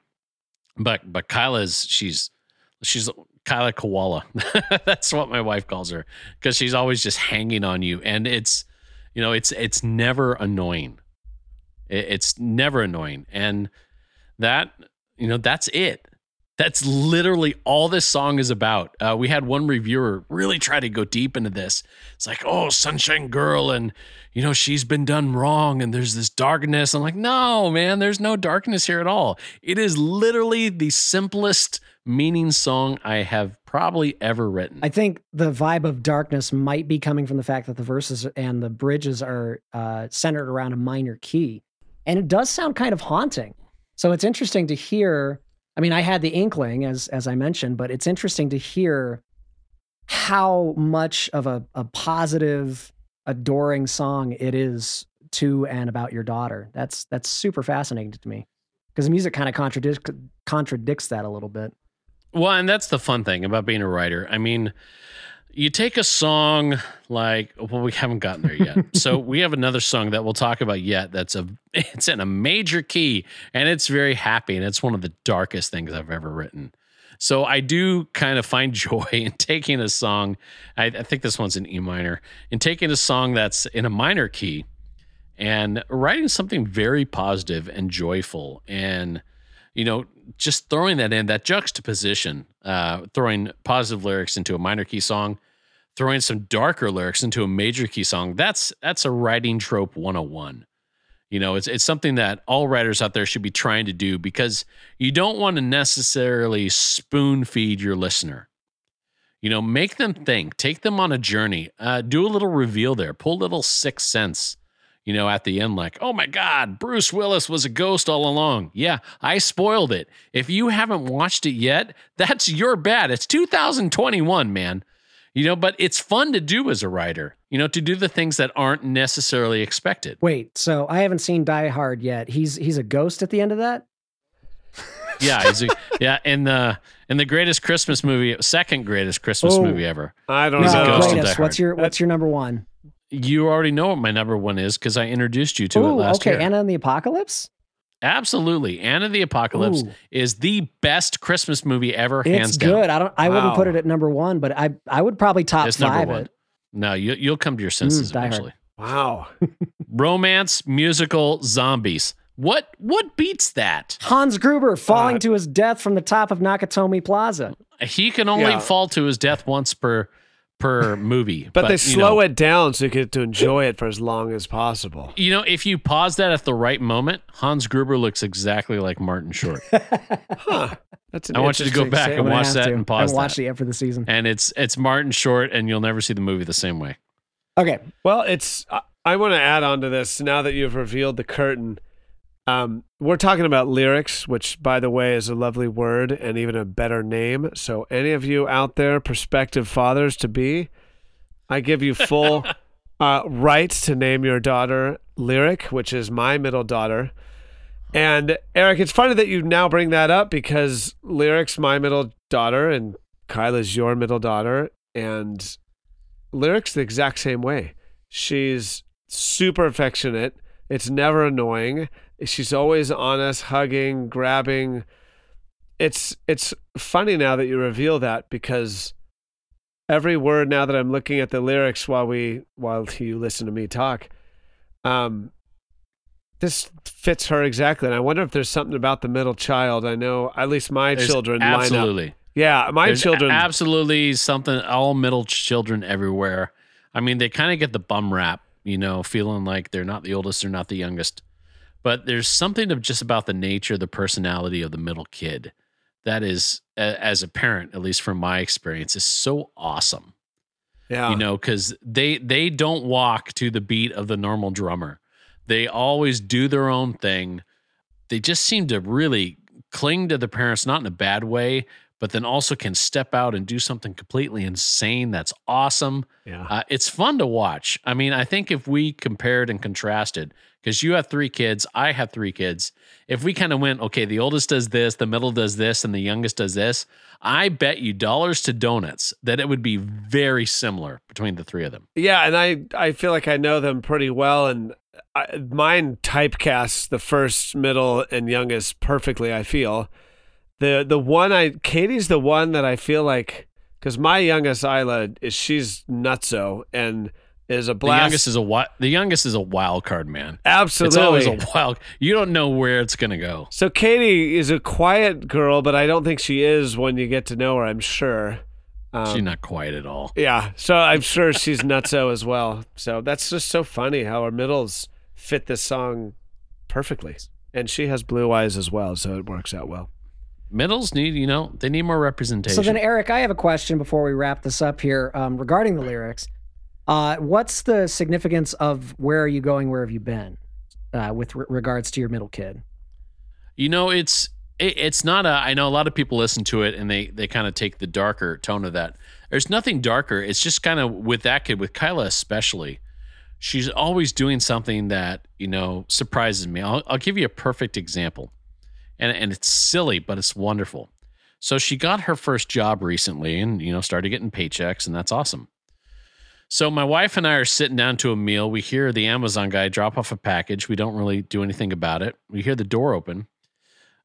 But Kyla's, she's Kyla Koala. That's what my wife calls her because she's always just hanging on you. And it's, you know, it's never annoying. It's never annoying. And that, you know, that's it. That's literally all this song is about. We had one reviewer really try to go deep into this. It's like, oh, Sunshine Girl. And, you know, she's been done wrong. And there's this darkness. I'm like, no, man, there's no darkness here at all. It is literally the simplest meaning song I have probably ever written. I think the vibe of darkness might be coming from the fact that the verses and the bridges are centered around a minor key. And it does sound kind of haunting. So it's interesting to hear. I mean, I had the inkling, as I mentioned, but it's interesting to hear how much of a positive, adoring song it is to and about your daughter. That's super fascinating to me because the music kind of contradicts that a little bit. Well, and that's the fun thing about being a writer. I mean, you take a song like, well, we haven't gotten there yet. So we have another song that we'll talk about yet. It's in a major key and it's very happy. And it's one of the darkest things I've ever written. So I do kind of find joy in taking a song. I think this one's in E minor, and taking a song that's in a minor key and writing something very positive and joyful. And, you know, just throwing that in, that juxtaposition, throwing positive lyrics into a minor key song, throwing some darker lyrics into a major key song, that's a writing trope 101. You know, it's something that all writers out there should be trying to do because you don't want to necessarily spoon feed your listener. You know, make them think, take them on a journey, do a little reveal there, pull a little Sixth Sense. You know, at the end, like, oh my God, Bruce Willis was a ghost all along. Yeah, I spoiled it. If you haven't watched it yet, that's your bad. It's 2021, man. You know, but it's fun to do as a writer, you know, to do the things that aren't necessarily expected. Wait, so I haven't seen Die Hard yet. He's a ghost at the end of that? Yeah, in the greatest Christmas movie, second greatest Christmas movie ever. I don't know. He's a ghost. What's your number one? You already know what my number one is because I introduced you to it last year. Okay, Anna and the Apocalypse? Absolutely. Anna and the Apocalypse is the best Christmas movie ever, hands down. It's good. I wouldn't put it at number one, but I would probably top it's five. Number one. No, you'll come to your senses eventually. Wow. Romance, musical, zombies. What beats that? Hans Gruber falling to his death from the top of Nakatomi Plaza. He can only fall to his death once per movie. but they slow it down so you get to enjoy it for as long as possible. You know, if you pause that at the right moment, Hans Gruber looks exactly like Martin Short. Huh. I want you to go back and watch that and pause that. I watched it for the season. And it's Martin Short and you'll never see the movie the same way. Okay. Well, I want to add on to this now that you've revealed the curtain. We're talking about lyrics, which, by the way, is a lovely word and even a better name. So any of you out there, prospective fathers-to-be, I give you full rights to name your daughter Lyric, which is my middle daughter. And, Eric, it's funny that you now bring that up because Lyric's my middle daughter and Kyla's your middle daughter. And Lyric's the exact same way. She's super affectionate. It's never annoying. She's always on us, hugging, grabbing. It's funny now that you reveal that because every word now that I'm looking at the lyrics while you listen to me talk, this fits her exactly. And I wonder if there's something about the middle child. I know at least children line up. Absolutely. Yeah, there's children. Absolutely something, all middle children everywhere. I mean, they kind of get the bum rap, you know, feeling like they're not the oldest, they're not the youngest. But there's something of just about the nature, the personality of the middle kid that is, as a parent, at least from my experience, is so awesome. Yeah. You know, because they don't walk to the beat of the normal drummer. They always do their own thing. They just seem to really cling to the parents, not in a bad way, but then also can step out and do something completely insane. That's awesome. Yeah. It's fun to watch. I mean, I think if we compared and contrasted, because you have three kids, I have three kids. If we kind of went, okay, the oldest does this, the middle does this, and the youngest does this, I bet you dollars to donuts that it would be very similar between the three of them. Yeah, and I feel like I know them pretty well, and mine typecasts the first, middle, and youngest perfectly, I feel. The one Katie's the one that I feel like, because my youngest Isla is, she's nutso and is a blast. The youngest is a wild card, man. Absolutely, it's always a wild. You don't know where it's gonna go. So Katie is a quiet girl, but I don't think she is when you get to know her. I'm sure she's not quiet at all. Yeah, so I'm sure she's nutso as well. So that's just so funny how our middles fit this song perfectly, and she has blue eyes as well, so it works out well. Middles need, you know, they need more representation. So then, Eric, I have a question before we wrap this up here regarding the lyrics. What's the significance of "Where are you going? Where have you been?" With regards to your middle kid? You know, it's not a. I know a lot of people listen to it and they kind of take the darker tone of that. There's nothing darker. It's just kind of with that kid, with Kyla especially. She's always doing something that, you know, surprises me. I'll give you a perfect example. And it's silly, but it's wonderful. So she got her first job recently and, you know, started getting paychecks, and that's awesome. So my wife and I are sitting down to a meal. We hear the Amazon guy drop off a package. We don't really do anything about it. We hear the door open,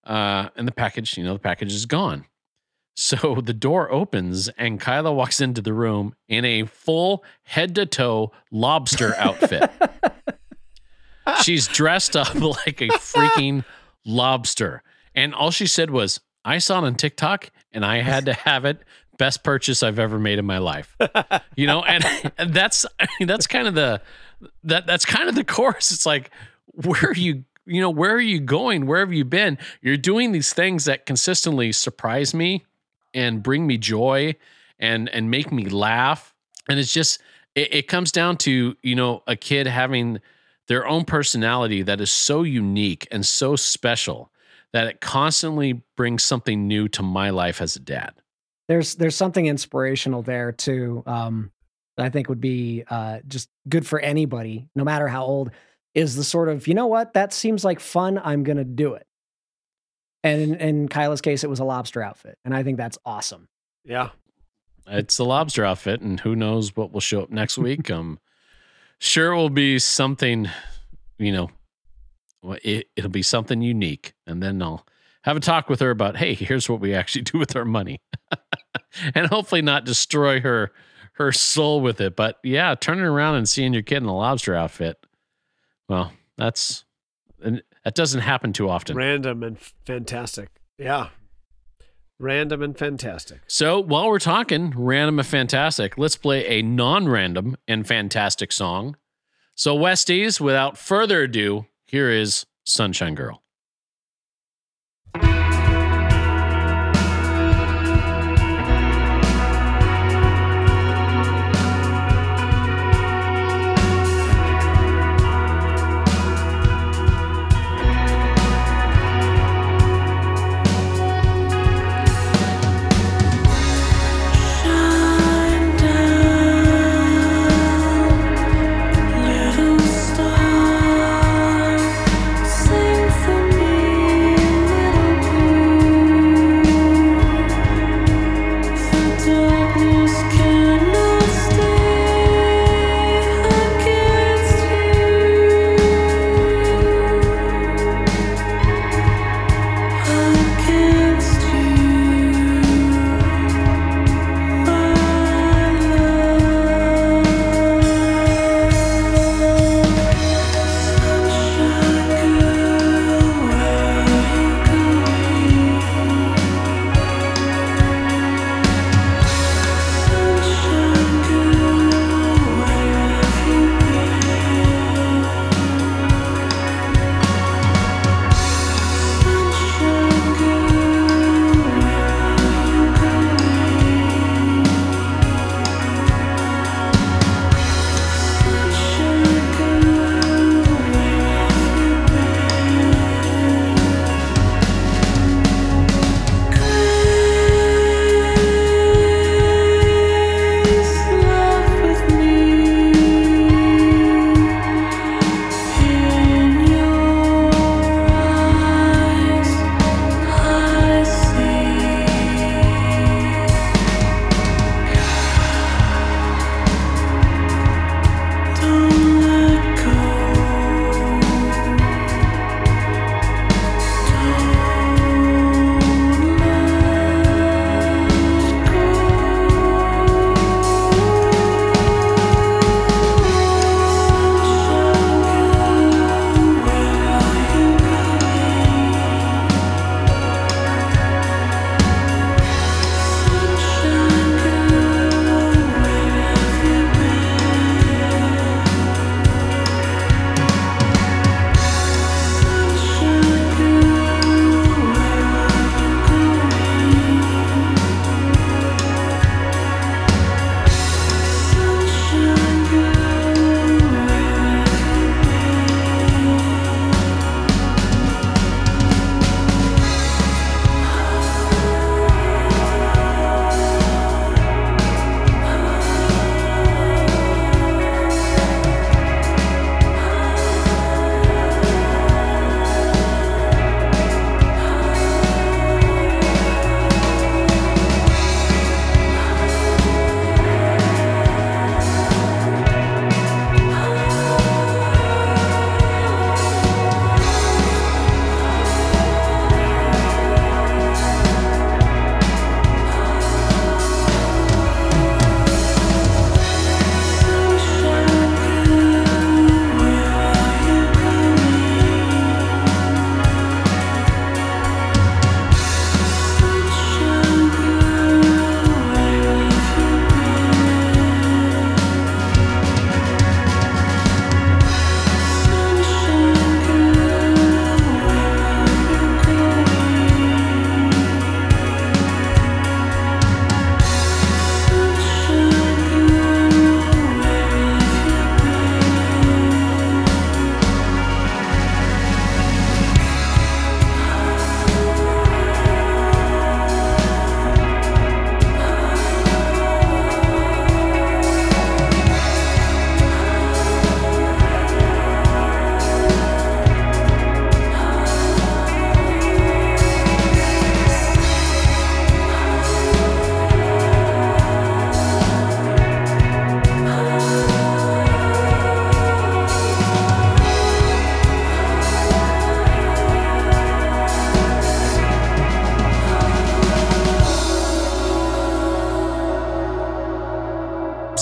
and the package is gone. So the door opens, and Kyla walks into the room in a full head-to-toe lobster outfit. She's dressed up like a freaking lobster. And all she said was, I saw it on TikTok and I had to have it. Best purchase I've ever made in my life. You know, and that's kind of the chorus. It's like, where are you going? Where have you been? You're doing these things that consistently surprise me and bring me joy and make me laugh. And it's just, it comes down to, you know, a kid having their own personality that is so unique and so special that it constantly brings something new to my life as a dad. There's something inspirational there too. That I think would be just good for anybody, no matter how old, is the sort of, you know what, that seems like fun, I'm going to do it. And in Kyla's case, it was a lobster outfit. And I think that's awesome. Yeah. It's a lobster outfit, and who knows what will show up next week. Sure, it will be something, you know, it'll be something unique. And then I'll have a talk with her about, hey, here's what we actually do with our money. And hopefully not destroy her soul with it. But yeah, turning around and seeing your kid in a lobster outfit, well, that doesn't happen too often. Random and fantastic. Yeah. Random and fantastic. So while we're talking random and fantastic, let's play a non-random and fantastic song. So Westies, without further ado, here is Sunshine Girl. Little star, sing for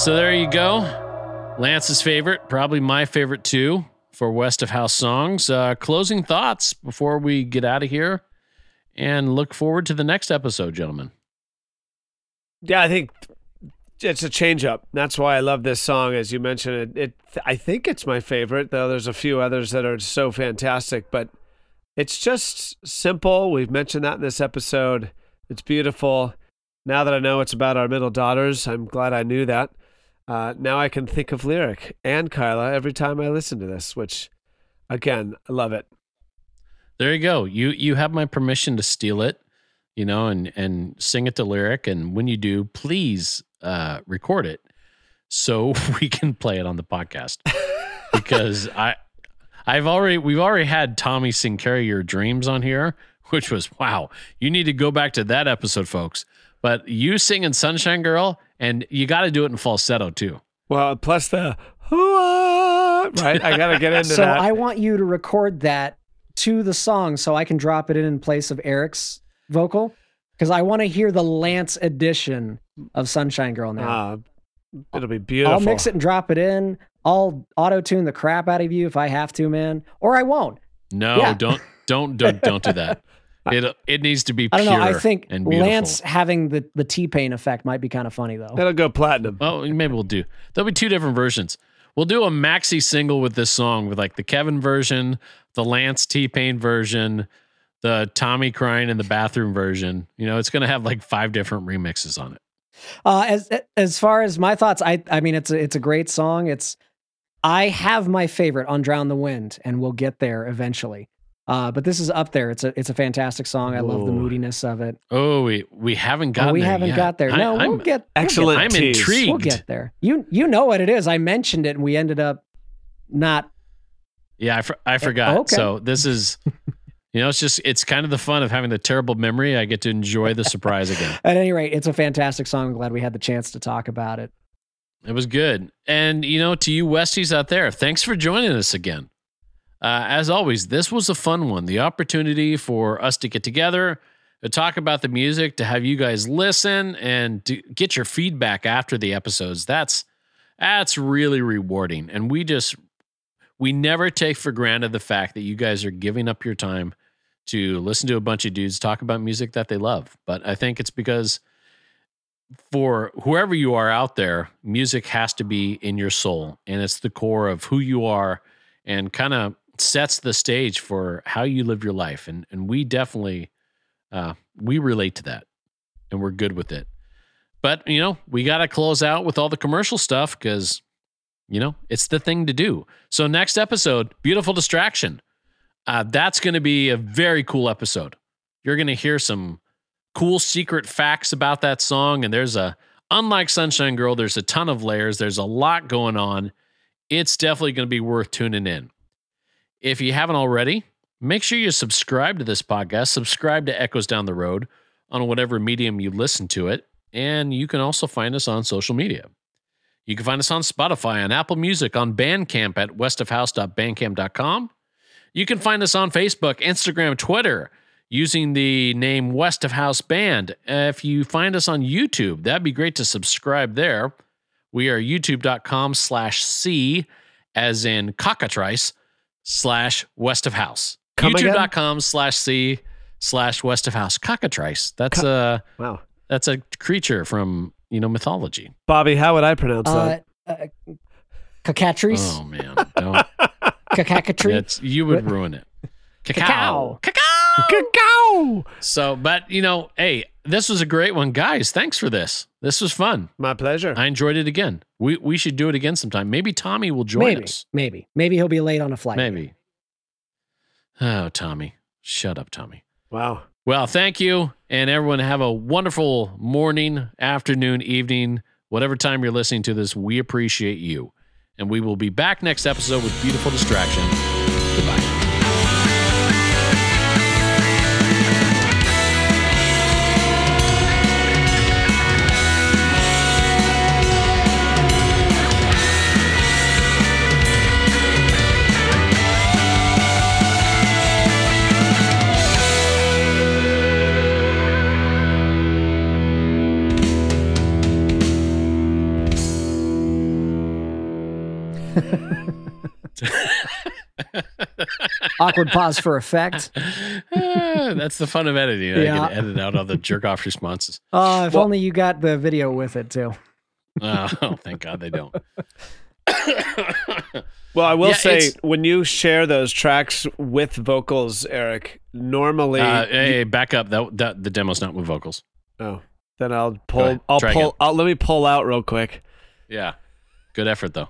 So there you go. Lance's favorite, probably my favorite too, for West of House songs. Closing thoughts before we get out of here and look forward to the next episode, gentlemen. Yeah, I think it's a change up. That's why I love this song. As you mentioned, I think it's my favorite, though there's a few others that are so fantastic, but it's just simple. We've mentioned that in this episode. It's beautiful. Now that I know it's about our middle daughters, I'm glad I knew that. Now I can think of Lyric and Kyla every time I listen to this, which, again, I love it. There you go. You have my permission to steal it, you know, and sing it to Lyric. And when you do, please record it so we can play it on the podcast. Because we've already had Tommy sing Carry Your Dreams on here, which was, wow, you need to go back to that episode, folks. But you singing Sunshine Girl, and you got to do it in falsetto too. Well, plus the, right? I got to get into so that. So I want you to record that to the song so I can drop it in place of Eric's vocal, because I want to hear the Lance edition of Sunshine Girl now. It'll be beautiful. I'll mix it and drop it in. I'll auto-tune the crap out of you if I have to, man. Or I won't. No, yeah. Don't do that. It needs to be pure and beautiful. I don't know. I think Lance having the T-Pain effect might be kind of funny, though. That'll go platinum. Oh, well, maybe we'll do. There'll be two different versions. We'll do a maxi single with this song, with like the Kevin version, the Lance T-Pain version, the Tommy crying in the bathroom version. You know, it's going to have like 5 different remixes on it. As far as my thoughts, I mean, it's a great song. I have my favorite on Drown the Wind, and we'll get there eventually. But this is up there. It's a fantastic song. I love the moodiness of it. Oh, we haven't gotten there. We haven't got there yet. No, we'll get there. I'm intrigued. We'll get there. You know what it is. I mentioned it, and we ended up not. Yeah, I forgot. Okay. So this is. You know, it's kind of the fun of having the terrible memory. I get to enjoy the surprise again. At any rate, it's a fantastic song. I'm glad we had the chance to talk about it. It was good. And, you know, to you Westies out there, thanks for joining us again. As always, this was a fun one. The opportunity for us to get together, to talk about the music, to have you guys listen, and to get your feedback after the episodes. That's really rewarding. And we never take for granted the fact that you guys are giving up your time to listen to a bunch of dudes talk about music that they love. But I think it's because for whoever you are out there, music has to be in your soul, and it's the core of who you are and kind of sets the stage for how you live your life. And we definitely, we relate to that, and we're good with it. But, you know, we got to close out with all the commercial stuff because, you know, it's the thing to do. So next episode, Beautiful Distraction. That's going to be a very cool episode. You're going to hear some cool secret facts about that song. And unlike Sunshine Girl, there's a ton of layers. There's a lot going on. It's definitely going to be worth tuning in. If you haven't already, make sure you subscribe to this podcast. Subscribe to Echoes Down the Road on whatever medium you listen to it. And you can also find us on social media. You can find us on Spotify, on Apple Music, on Bandcamp at westofhouse.bandcamp.com. You can find us on Facebook, Instagram, Twitter, using the name West of House Band. If you find us on YouTube, that'd be great to subscribe there. We are youtube.com/C, as in cockatrice, /West of House. YouTube.com/C/West of House. Cockatrice. That's a creature from, you know, mythology. Bobby, how would I pronounce that? Cockatrice. Oh, man. Don't. Cacacatrice. You would ruin it. Cacao. Cacao. Cacao. So, but, you know, hey, this was a great one. Guys, thanks for this. This was fun. My pleasure. I enjoyed it again. We should do it again sometime. Maybe Tommy will join us. Maybe he'll be late on a flight. Maybe. Oh, Tommy. Shut up, Tommy. Wow. Well, thank you, and everyone have a wonderful morning, afternoon, evening, whatever time you're listening to this. We appreciate you, and we will be back next episode with Beautiful Distraction. Goodbye. Awkward pause for effect. That's the fun of editing. Yeah. I can edit out all the jerk-off responses. Oh, if only you got the video with it, too. Oh, thank God they don't. Well, I will say, when you share those tracks with vocals, Eric, normally... back up. The demo's not with vocals. Oh. Then I'll pull... Let me pull out real quick. Yeah. Good effort, though.